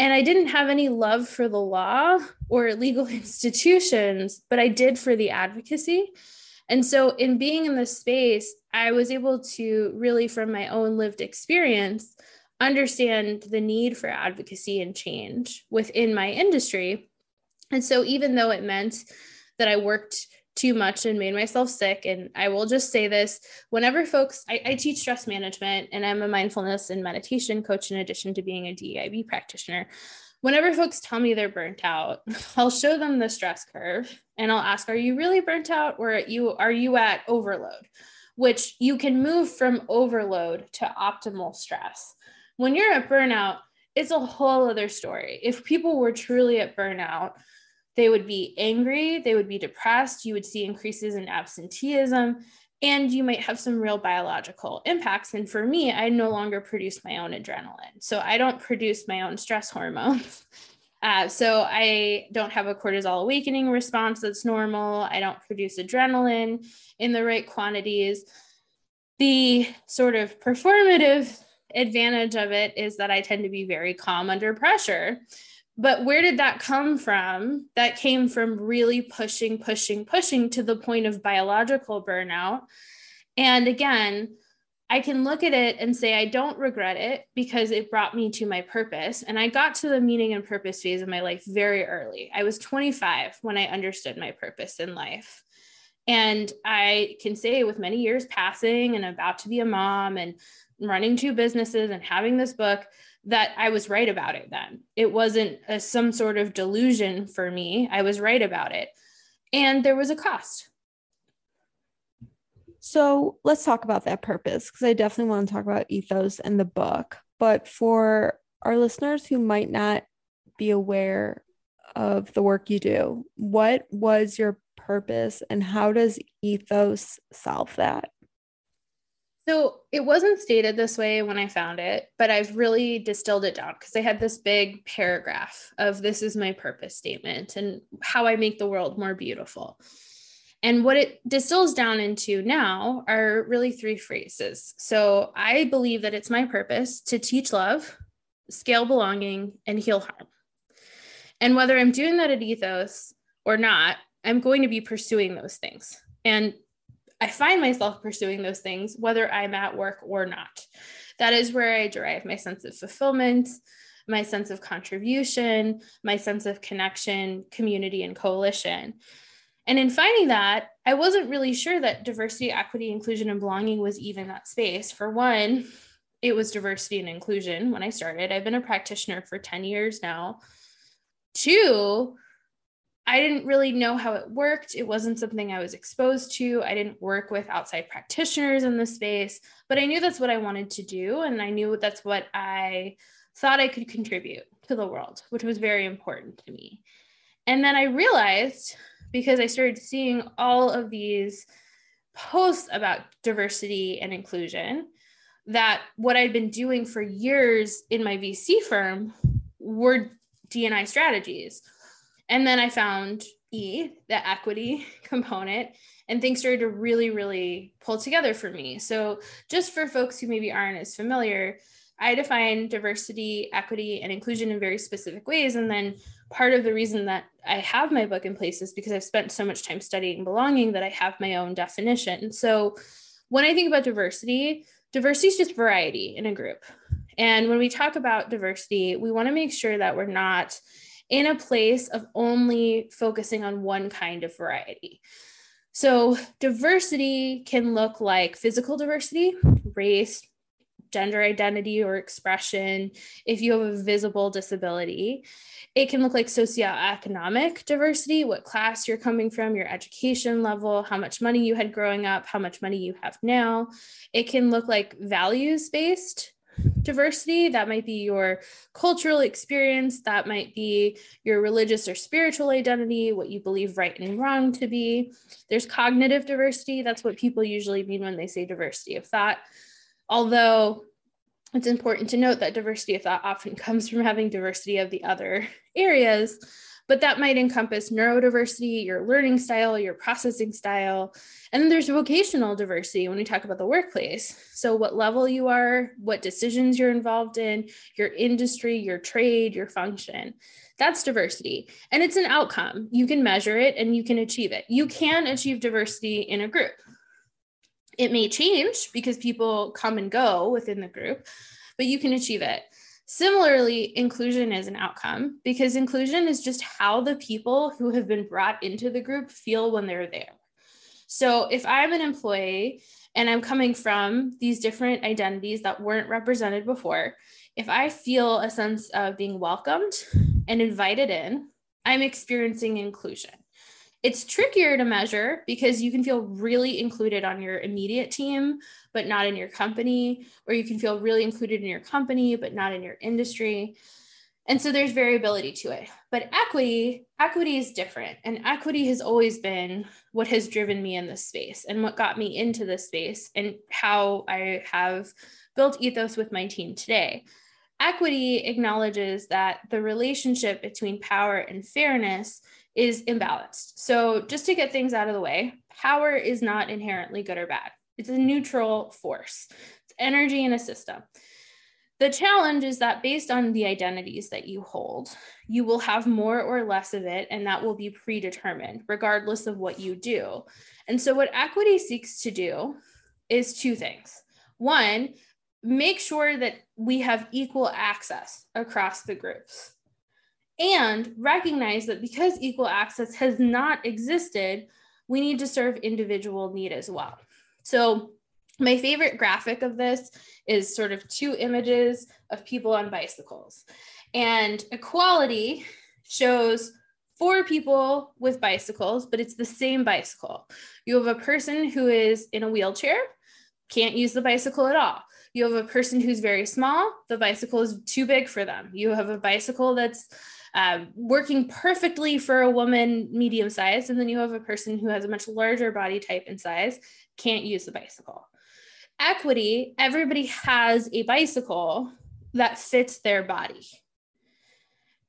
And I didn't have any love for the law or legal institutions, but I did for the advocacy. And so in being in this space, I was able to really, from my own lived experience, understand the need for advocacy and change within my industry. And so even though it meant that I worked too much and made myself sick. And I will just say this, whenever folks, I teach stress management and I'm a mindfulness and meditation coach in addition to being a DEIB practitioner. Whenever folks tell me they're burnt out, I'll show them the stress curve and I'll ask, are you really burnt out or are you at overload? Which you can move from overload to optimal stress. When you're at burnout, it's a whole other story. If people were truly at burnout, they would be angry, they would be depressed, you would see increases in absenteeism, and you might have some real biological impacts. And for me, I no longer produce my own adrenaline. So I don't produce my own stress hormones. So I don't have a cortisol awakening response that's normal. I don't produce adrenaline in the right quantities. The sort of performative advantage of it is that I tend to be very calm under pressure. But where did that come from? That came from really pushing to the point of biological burnout. And again, I can look at it and say, I don't regret it because it brought me to my purpose. And I got to the meaning and purpose phase of my life very early. I was 25 when I understood my purpose in life. And I can say with many years passing and about to be a mom and running two businesses and having this book, that I was right about it then. It wasn't some sort of delusion for me. I was right about it. And there was a cost. So let's talk about that purpose, because I definitely want to talk about ethos and the book. But for our listeners who might not be aware of the work you do, what was your purpose and how does ethos solve that? So it wasn't stated this way when I found it, but I've really distilled it down because I had this big paragraph of this is my purpose statement and how I make the world more beautiful. And what it distills down into now are really three phrases. So I believe that it's my purpose to teach love, scale belonging, and heal harm. And whether I'm doing that at Ethos or not, I'm going to be pursuing those things. And I find myself pursuing those things, whether I'm at work or not. That is where I derive my sense of fulfillment, my sense of contribution, my sense of connection, community, and coalition. And in finding that, I wasn't really sure that diversity, equity, inclusion, and belonging was even that space. For one, it was diversity and inclusion when I started. I've been a practitioner for 10 years now. Two, I didn't really know how it worked. It wasn't something I was exposed to. I didn't work with outside practitioners in the space, but I knew that's what I wanted to do. And I knew that's what I thought I could contribute to the world, which was very important to me. And then I realized, because I started seeing all of these posts about diversity and inclusion, that what I'd been doing for years in my VC firm were D&I strategies. And then I found E, the equity component, and things started to really, really pull together for me. So just for folks who maybe aren't as familiar, I define diversity, equity, and inclusion in very specific ways. And then part of the reason that I have my book in place is because I've spent so much time studying belonging that I have my own definition. So when I think about diversity, diversity is just variety in a group. And when we talk about diversity, we want to make sure that we're not in a place of only focusing on one kind of variety. So diversity can look like physical diversity, race, gender identity or expression. If you have a visible disability, it can look like socioeconomic diversity, what class you're coming from, your education level, how much money you had growing up, how much money you have now. It can look like values-based diversity. That might be your cultural experience. That might be your religious or spiritual identity, what you believe right and wrong to be. There's cognitive diversity. That's what people usually mean when they say diversity of thought. Although it's important to note that diversity of thought often comes from having diversity of the other areas, but that might encompass neurodiversity, your learning style, your processing style. And then there's vocational diversity when we talk about the workplace. So what level you are, what decisions you're involved in, your industry, your trade, your function. That's diversity. And it's an outcome. You can measure it and you can achieve it. You can achieve diversity in a group. It may change because people come and go within the group, but you can achieve it. Similarly, inclusion is an outcome because inclusion is just how the people who have been brought into the group feel when they're there. So if I'm an employee and I'm coming from these different identities that weren't represented before, if I feel a sense of being welcomed and invited in, I'm experiencing inclusion. It's trickier to measure because you can feel really included on your immediate team, but not in your company, or you can feel really included in your company, but not in your industry. And so there's variability to it. But equity is different. And equity has always been what has driven me in this space and what got me into this space and how I have built Ethos with my team today. Equity acknowledges that the relationship between power and fairness is imbalanced. So just to get things out of the way, power is not inherently good or bad. It's a neutral force. It's energy in a system. The challenge is that based on the identities that you hold, you will have more or less of it, and that will be predetermined regardless of what you do. And so what equity seeks to do is two things. One, make sure that we have equal access across the groups. And recognize that because equal access has not existed, we need to serve individual need as well. So my favorite graphic of this is sort of two images of people on bicycles. And equality shows four people with bicycles, but it's the same bicycle. You have a person who is in a wheelchair, can't use the bicycle at all. You have a person who's very small, the bicycle is too big for them. You have a bicycle that's working perfectly for a woman, medium size, and then you have a person who has a much larger body type and size, can't use the bicycle. Equity, everybody has a bicycle that fits their body.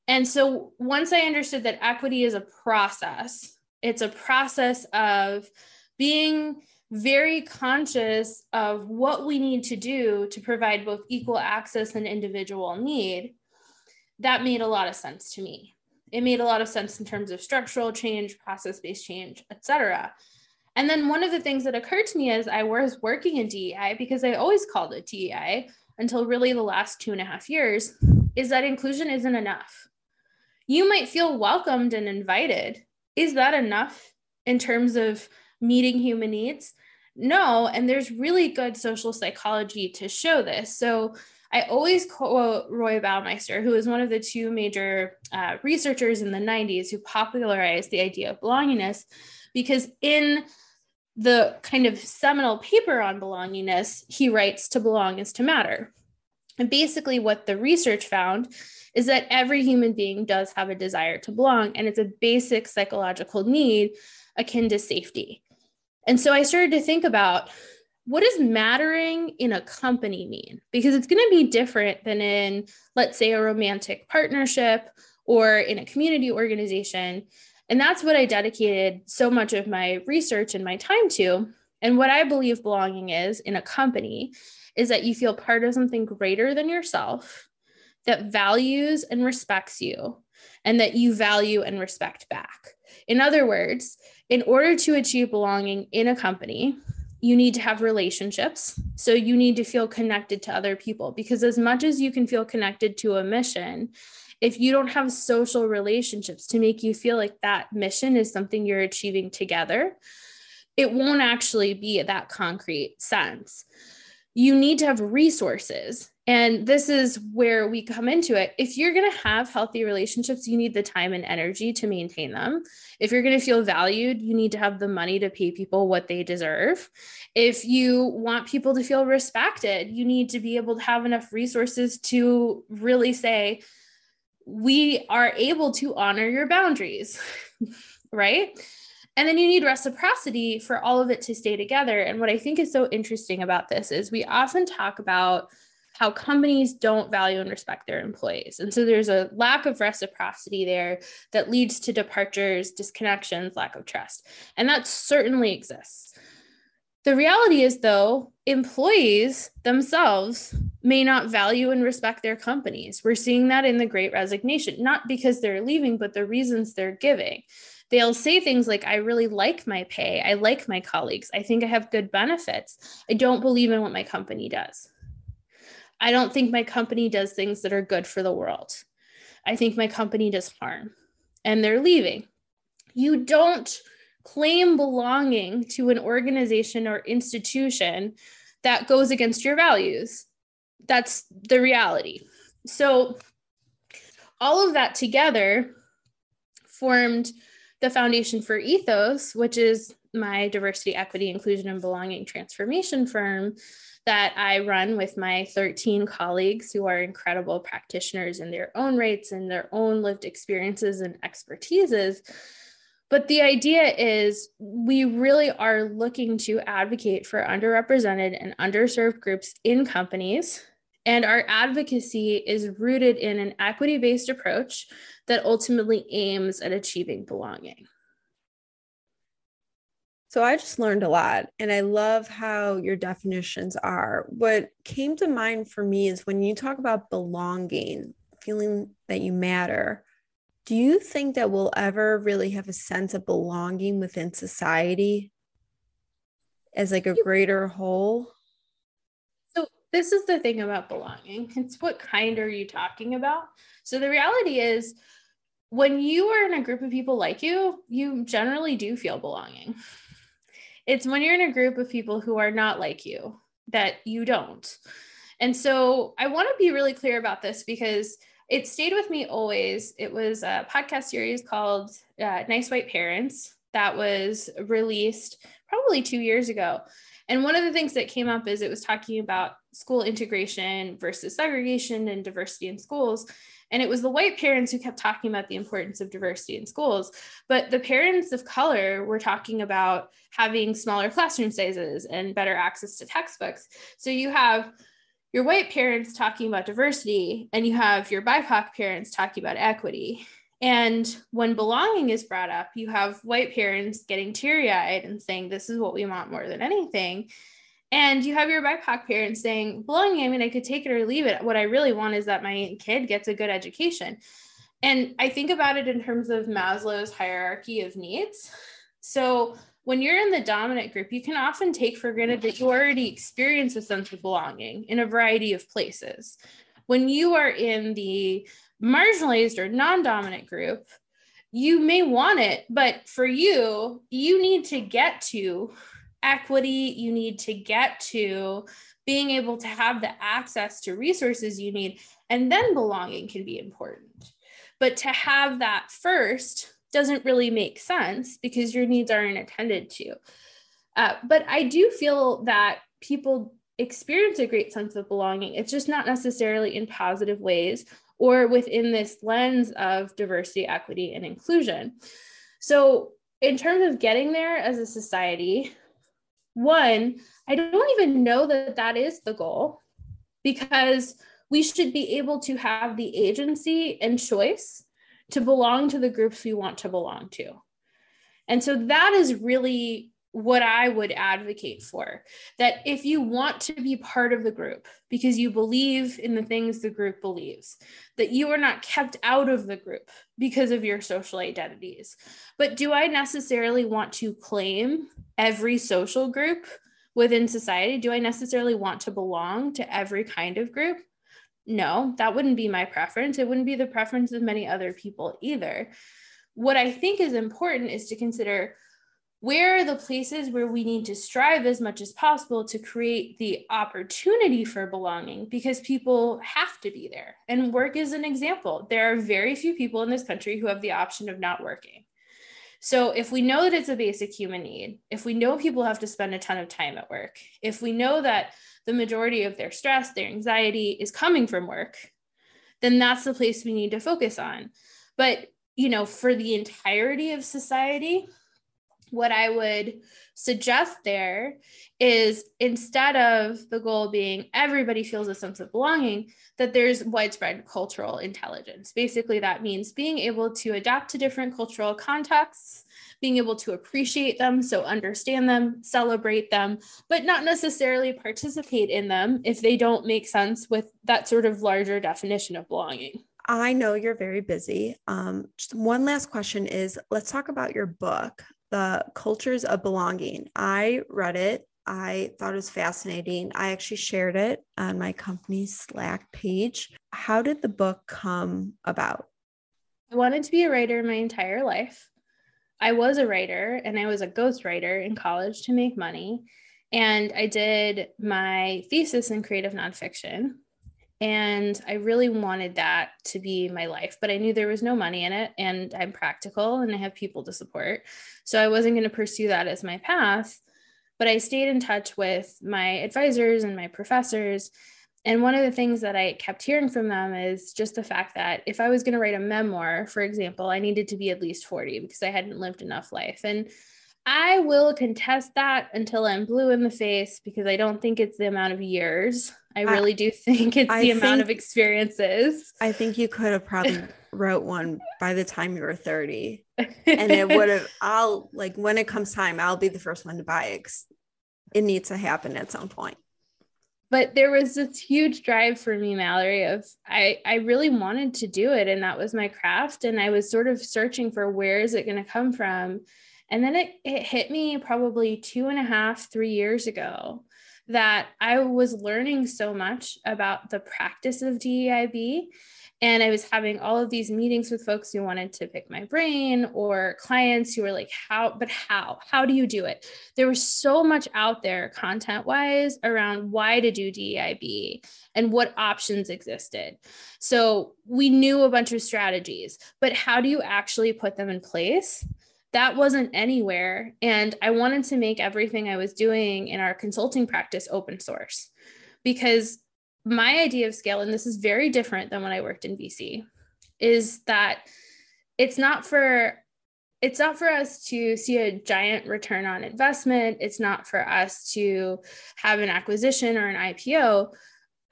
And so once I understood that equity is a process, it's a process of being very conscious of what we need to do to provide both equal access and individual need, that made a lot of sense to me. It made a lot of sense in terms of structural change, process-based change, etc. And then one of the things that occurred to me as I was working in DEI, because I always called it DEI until really the last 2.5 years, is that inclusion isn't enough. You might feel welcomed and invited. Is that enough in terms of meeting human needs? No, and there's really good social psychology to show this. So I always quote Roy Baumeister, who is one of the two major researchers in the 90s who popularized the idea of belongingness, because in the kind of seminal paper on belongingness, he writes, "To belong is to matter." And basically what the research found is that every human being does have a desire to belong, and it's a basic psychological need akin to safety. And so I started to think about, what does mattering in a company mean? Because it's going to be different than in, let's say, a romantic partnership or in a community organization. And that's what I dedicated so much of my research and my time to, And what I believe belonging is in a company is that you feel part of something greater than yourself that values and respects you, and that you value and respect back. In other words, in order to achieve belonging in a company, you need to have relationships. So you need to feel connected to other people, because as much as you can feel connected to a mission, if you don't have social relationships to make you feel like that mission is something you're achieving together, it won't actually be that concrete sense. You need to have resources. And this is where we come into it. If you're going to have healthy relationships, you need the time and energy to maintain them. If you're going to feel valued, you need to have the money to pay people what they deserve. If you want people to feel respected, you need to be able to have enough resources to really say, we are able to honor your boundaries, right? And then you need reciprocity for all of it to stay together. And what I think is so interesting about this is we often talk about how companies don't value and respect their employees. And so there's a lack of reciprocity there that leads to departures, disconnections, lack of trust. And that certainly exists. The reality is, though, employees themselves may not value and respect their companies. We're seeing that in the Great Resignation, not because they're leaving, but the reasons they're giving. They'll say things like, I really like my pay. I like my colleagues. I think I have good benefits. I don't believe in what my company does. I don't think my company does things that are good for the world. I think my company does harm. And they're leaving. You don't claim belonging to an organization or institution that goes against your values. That's the reality. So all of that together formed the foundation for Ethos, which is my diversity, equity, inclusion, and belonging transformation firm that I run with my 13 colleagues who are incredible practitioners in their own rights and their own lived experiences and expertises. But the idea is we really are looking to advocate for underrepresented and underserved groups in companies. And our advocacy is rooted in an equity-based approach that ultimately aims at achieving belonging. So I just learned a lot, and I love how your definitions are. What came to mind for me is when you talk about belonging, feeling that you matter, do you think that we'll ever really have a sense of belonging within society as like a greater whole? This is the thing about belonging. It's what kind are you talking about? So the reality is when you are in a group of people like you, you generally do feel belonging. It's when you're in a group of people who are not like you that you don't. And so I want to be really clear about this because it stayed with me always. It was a podcast series called Nice White Parents that was released probably 2 years ago. And one of the things that came up is it was talking about school integration versus segregation and diversity in schools. And it was the white parents who kept talking about the importance of diversity in schools, but the parents of color were talking about having smaller classroom sizes and better access to textbooks. So you have your white parents talking about diversity, and you have your BIPOC parents talking about equity. And when belonging is brought up, you have white parents getting teary-eyed and saying, this is what we want more than anything. And you have your BIPOC parents saying, belonging, I mean, I could take it or leave it. What I really want is that my kid gets a good education. And I think about it in terms of Maslow's hierarchy of needs. So when you're in the dominant group, you can often take for granted that you already experience a sense of belonging in a variety of places. When you are in the marginalized or non-dominant group, you may want it, but for you, you need to get to equity, you need to get to being able to have the access to resources you need, and then belonging can be important. But to have that first doesn't really make sense because your needs aren't attended to. But I do feel that people experience a great sense of belonging. It's just not necessarily in positive ways or within this lens of diversity, equity, and inclusion. So in terms of getting there as a society, one, I don't even know that that is the goal, because we should be able to have the agency and choice to belong to the groups we want to belong to. And so that is really what I would advocate for, that if you want to be part of the group because you believe in the things the group believes, that you are not kept out of the group because of your social identities. But do I necessarily want to claim every social group within society? Do I necessarily want to belong to every kind of group? No, that wouldn't be my preference. It wouldn't be the preference of many other people either. What I think is important is to consider, where are the places where we need to strive as much as possible to create the opportunity for belonging, because people have to be there? And work is an example. There are very few people in this country who have the option of not working. So if we know that it's a basic human need, if we know people have to spend a ton of time at work, if we know that the majority of their stress, their anxiety is coming from work, then that's the place we need to focus on. But, you know, for the entirety of society, what I would suggest there is, instead of the goal being everybody feels a sense of belonging, that there's widespread cultural intelligence. Basically, that means being able to adapt to different cultural contexts, being able to appreciate them, so understand them, celebrate them, but not necessarily participate in them if they don't make sense with that sort of larger definition of belonging. I know you're very busy. Just one last question is, let's talk about your book, The Cultures of Belonging. I read it. I thought it was fascinating. I actually shared it on my company's Slack page. How did the book come about? I wanted to be a writer my entire life. I was a writer, and I was a ghostwriter in college to make money. And I did my thesis in creative nonfiction. And I really wanted that to be my life, but I knew there was no money in it, and I'm practical and I have people to support. So I wasn't going to pursue that as my path, but I stayed in touch with my advisors and my professors. And one of the things that I kept hearing from them is just the fact that if I was going to write a memoir, for example, I needed to be at least 40 because I hadn't lived enough life. And I will contest that until I'm blue in the face, because I don't think it's the amount of years. I really do think it's the amount of experiences. I think you could have probably wrote one by the time you were 30, and it would have, I'll like, when it comes time, I'll be the first one to buy it, 'cause it needs to happen at some point. But there was this huge drive for me, Mallory, of I really wanted to do it. And that was my craft. And I was sort of searching for, where is it going to come from? And then it hit me probably 2.5, 3 years ago that I was learning so much about the practice of DEIB. And I was having all of these meetings with folks who wanted to pick my brain, or clients who were like, how do you do it? There was so much out there content-wise around why to do DEIB and what options existed. So we knew a bunch of strategies, but how do you actually put them in place? That wasn't anywhere. And I wanted to make everything I was doing in our consulting practice open source, because my idea of scale, and this is very different than when I worked in VC, is that it's not for us to see a giant return on investment. It's not for us to have an acquisition or an IPO.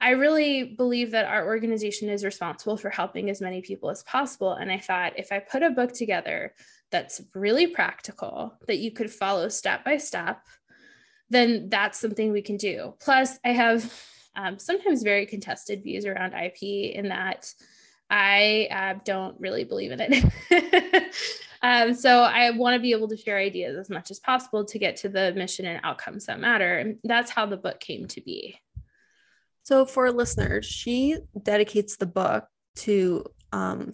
I really believe that our organization is responsible for helping as many people as possible. And I thought, if I put a book together that's really practical, that you could follow step by step, then that's something we can do. Plus, I have sometimes very contested views around IP, in that I don't really believe in it. So I want to be able to share ideas as much as possible to get to the mission and outcomes that matter. And that's how the book came to be. So for listeners, she dedicates the book to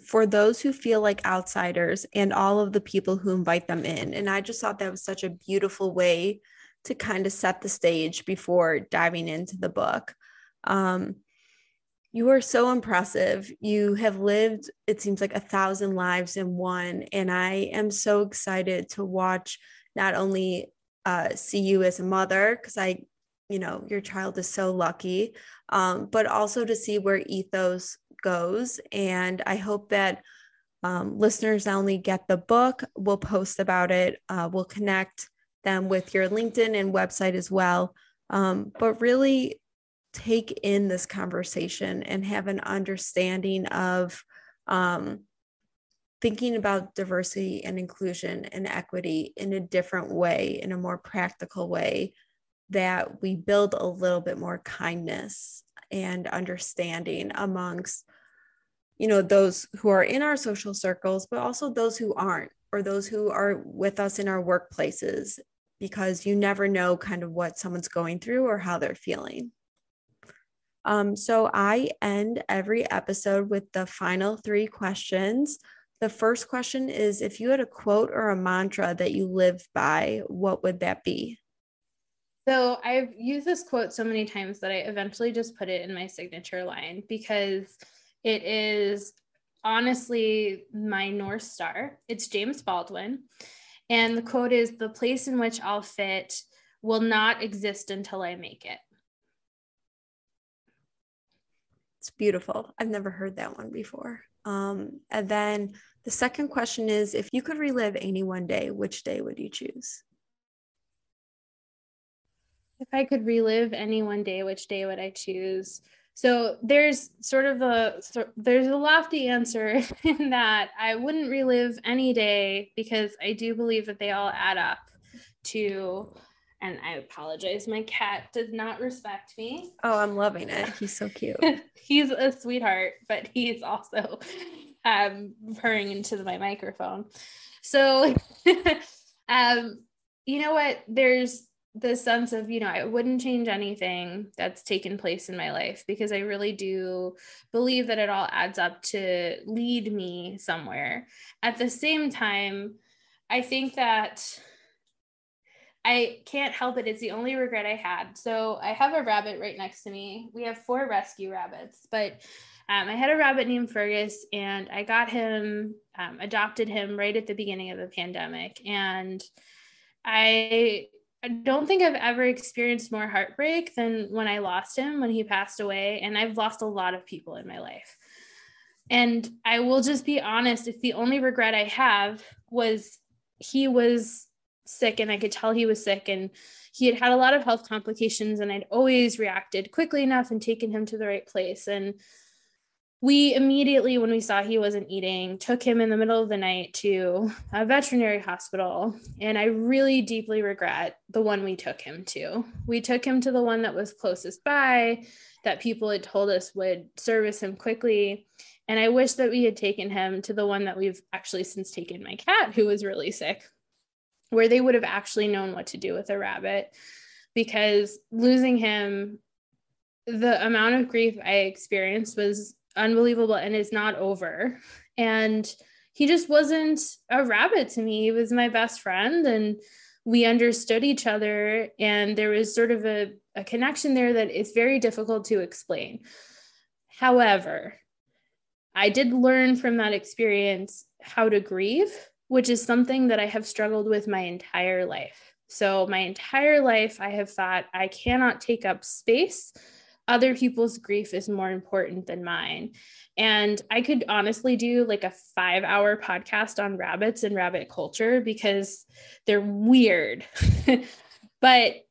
for those who feel like outsiders and all of the people who invite them in. And I just thought that was such a beautiful way to kind of set the stage before diving into the book. You are so impressive. You have lived, it seems like, 1,000 lives in one. And I am so excited to watch, not only see you as a mother, because your child is so lucky, but also to see where Ethos goes. And I hope that listeners not only get the book, we'll post about it, we'll connect them with your LinkedIn and website as well, but really take in this conversation and have an understanding of thinking about diversity and inclusion and equity in a different way, in a more practical way, that we build a little bit more kindness and understanding amongst, you know, those who are in our social circles, but also those who aren't, or those who are with us in our workplaces, because you never know kind of what someone's going through or how they're feeling. So I end every episode with the final three questions. The first question is, if you had a quote or a mantra that you live by, what would that be? So I've used this quote so many times that I eventually just put it in my signature line, because it is honestly my North Star. It's James Baldwin. And the quote is, "The place in which I'll fit will not exist until I make it." It's beautiful. I've never heard that one before. And then the second question is, if you could relive any one day, which day would you choose? If I could relive any one day, which day would I choose? So there's a lofty answer in that I wouldn't relive any day, because I do believe that they all add up to, and I apologize, my cat does not respect me. Oh, I'm loving it. He's so cute. He's a sweetheart, but he's also purring into my microphone. So, you know what? There's the sense of, you know, I wouldn't change anything that's taken place in my life, because I really do believe that it all adds up to lead me somewhere. At the same time, I think that I can't help it. It's the only regret I had. So I have a rabbit right next to me. We have 4 rescue rabbits, but I had a rabbit named Fergus, and I got him, adopted him right at the beginning of the pandemic. And I don't think I've ever experienced more heartbreak than when I lost him, when he passed away. And I've lost a lot of people in my life. And I will just be honest, it's the only regret I have was he was sick, and I could tell he was sick, and he had had a lot of health complications, and I'd always reacted quickly enough and taken him to the right place. And we immediately, when we saw he wasn't eating, took him in the middle of the night to a veterinary hospital. And I really deeply regret the one we took him to. We took him to the one that was closest by, that people had told us would service him quickly. And I wish that we had taken him to the one that we've actually since taken my cat, who was really sick, where they would have actually known what to do with a rabbit. Because losing him, the amount of grief I experienced was unbelievable, and it's not over. And he just wasn't a rabbit to me. He was my best friend, and we understood each other. And there was sort of a connection there that is very difficult to explain. However, I did learn from that experience how to grieve, which is something that I have struggled with my entire life. So my entire life, I have thought, I cannot take up space. Other people's grief is more important than mine. And I could honestly do like a 5-hour podcast on rabbits and rabbit culture, because they're weird, but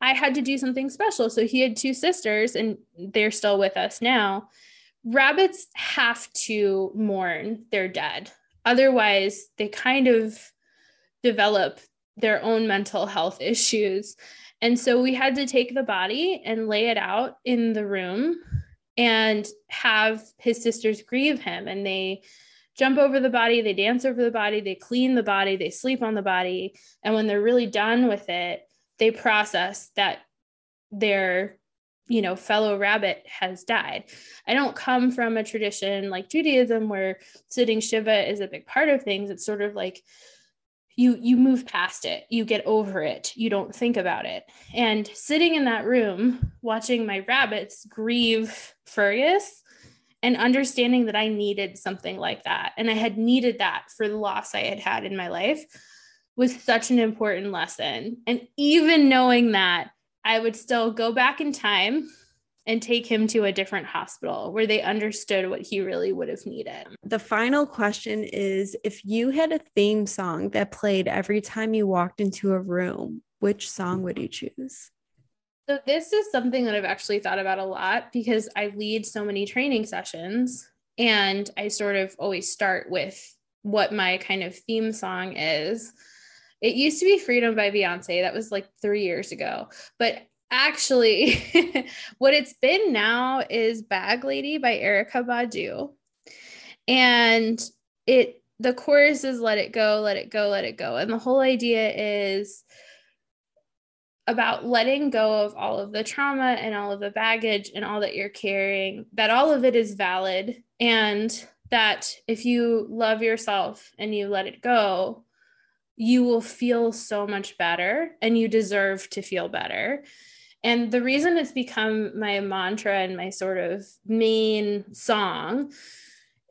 I had to do something special. So he had 2 sisters, and they're still with us now. Rabbits have to mourn their dead. Otherwise they kind of develop their own mental health issues. And so we had to take the body and lay it out in the room and have his sisters grieve him. And they jump over the body, they dance over the body, they clean the body, they sleep on the body. And when they're really done with it, they process that their, you know, fellow rabbit has died. I don't come from a tradition like Judaism where sitting Shiva is a big part of things. It's sort of like, you move past it, you get over it, you don't think about it. And sitting in that room, watching my rabbits grieve Fergus, and understanding that I needed something like that, and I had needed that for the loss I had had in my life, was such an important lesson. And even knowing that, I would still go back in time and take him to a different hospital where they understood what he really would have needed. The final question is, if you had a theme song that played every time you walked into a room, which song would you choose? So this is something that I've actually thought about a lot, because I lead so many training sessions, and I sort of always start with what my kind of theme song is. It used to be Freedom by Beyoncé. That was like 3 years ago. But actually, what it's been now is Bag Lady by Erykah Badu. And the chorus is let it go, let it go, let it go. And the whole idea is about letting go of all of the trauma and all of the baggage and all that you're carrying, that all of it is valid. And that if you love yourself and you let it go, you will feel so much better and you deserve to feel better. And the reason it's become my mantra and my sort of main song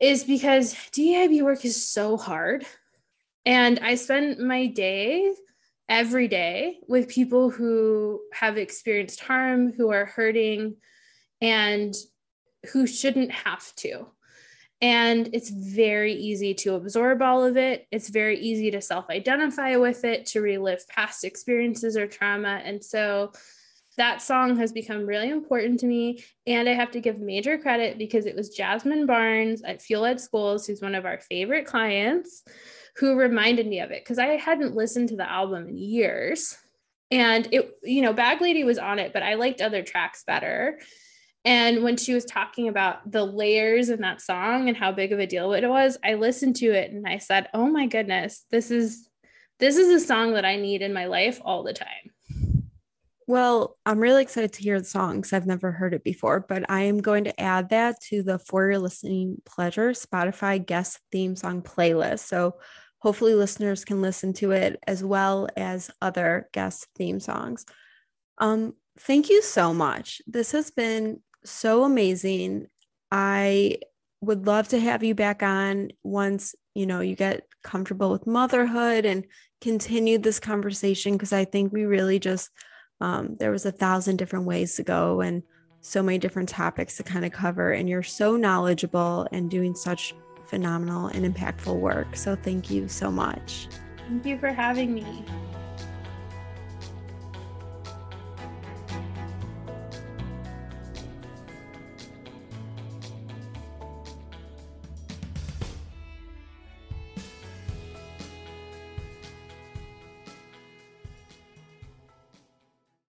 is because DEIB work is so hard. And I spend my day every day with people who have experienced harm, who are hurting, and who shouldn't have to. And it's very easy to absorb all of it. It's very easy to self-identify with it, to relive past experiences or trauma. And so that song has become really important to me. And I have to give major credit because it was Jasmine Barnes at Fuel Ed Schools, who's one of our favorite clients, who reminded me of it, because I hadn't listened to the album in years. And it, you know, Bag Lady was on it, but I liked other tracks better. And when she was talking about the layers in that song and how big of a deal it was, I listened to it and I said, oh my goodness, this is a song that I need in my life all the time. Well, I'm really excited to hear the song because I've never heard it before, but I am going to add that to the For Your Listening Pleasure Spotify guest theme song playlist. So hopefully listeners can listen to it as well as other guest theme songs. Thank you so much. This has been so amazing. I would love to have you back on once, you know, you get comfortable with motherhood and continue this conversation, because I think we really just, there was 1,000 different ways to go and so many different topics to kind of cover. And you're so knowledgeable and doing such phenomenal and impactful work. So thank you so much. Thank you for having me.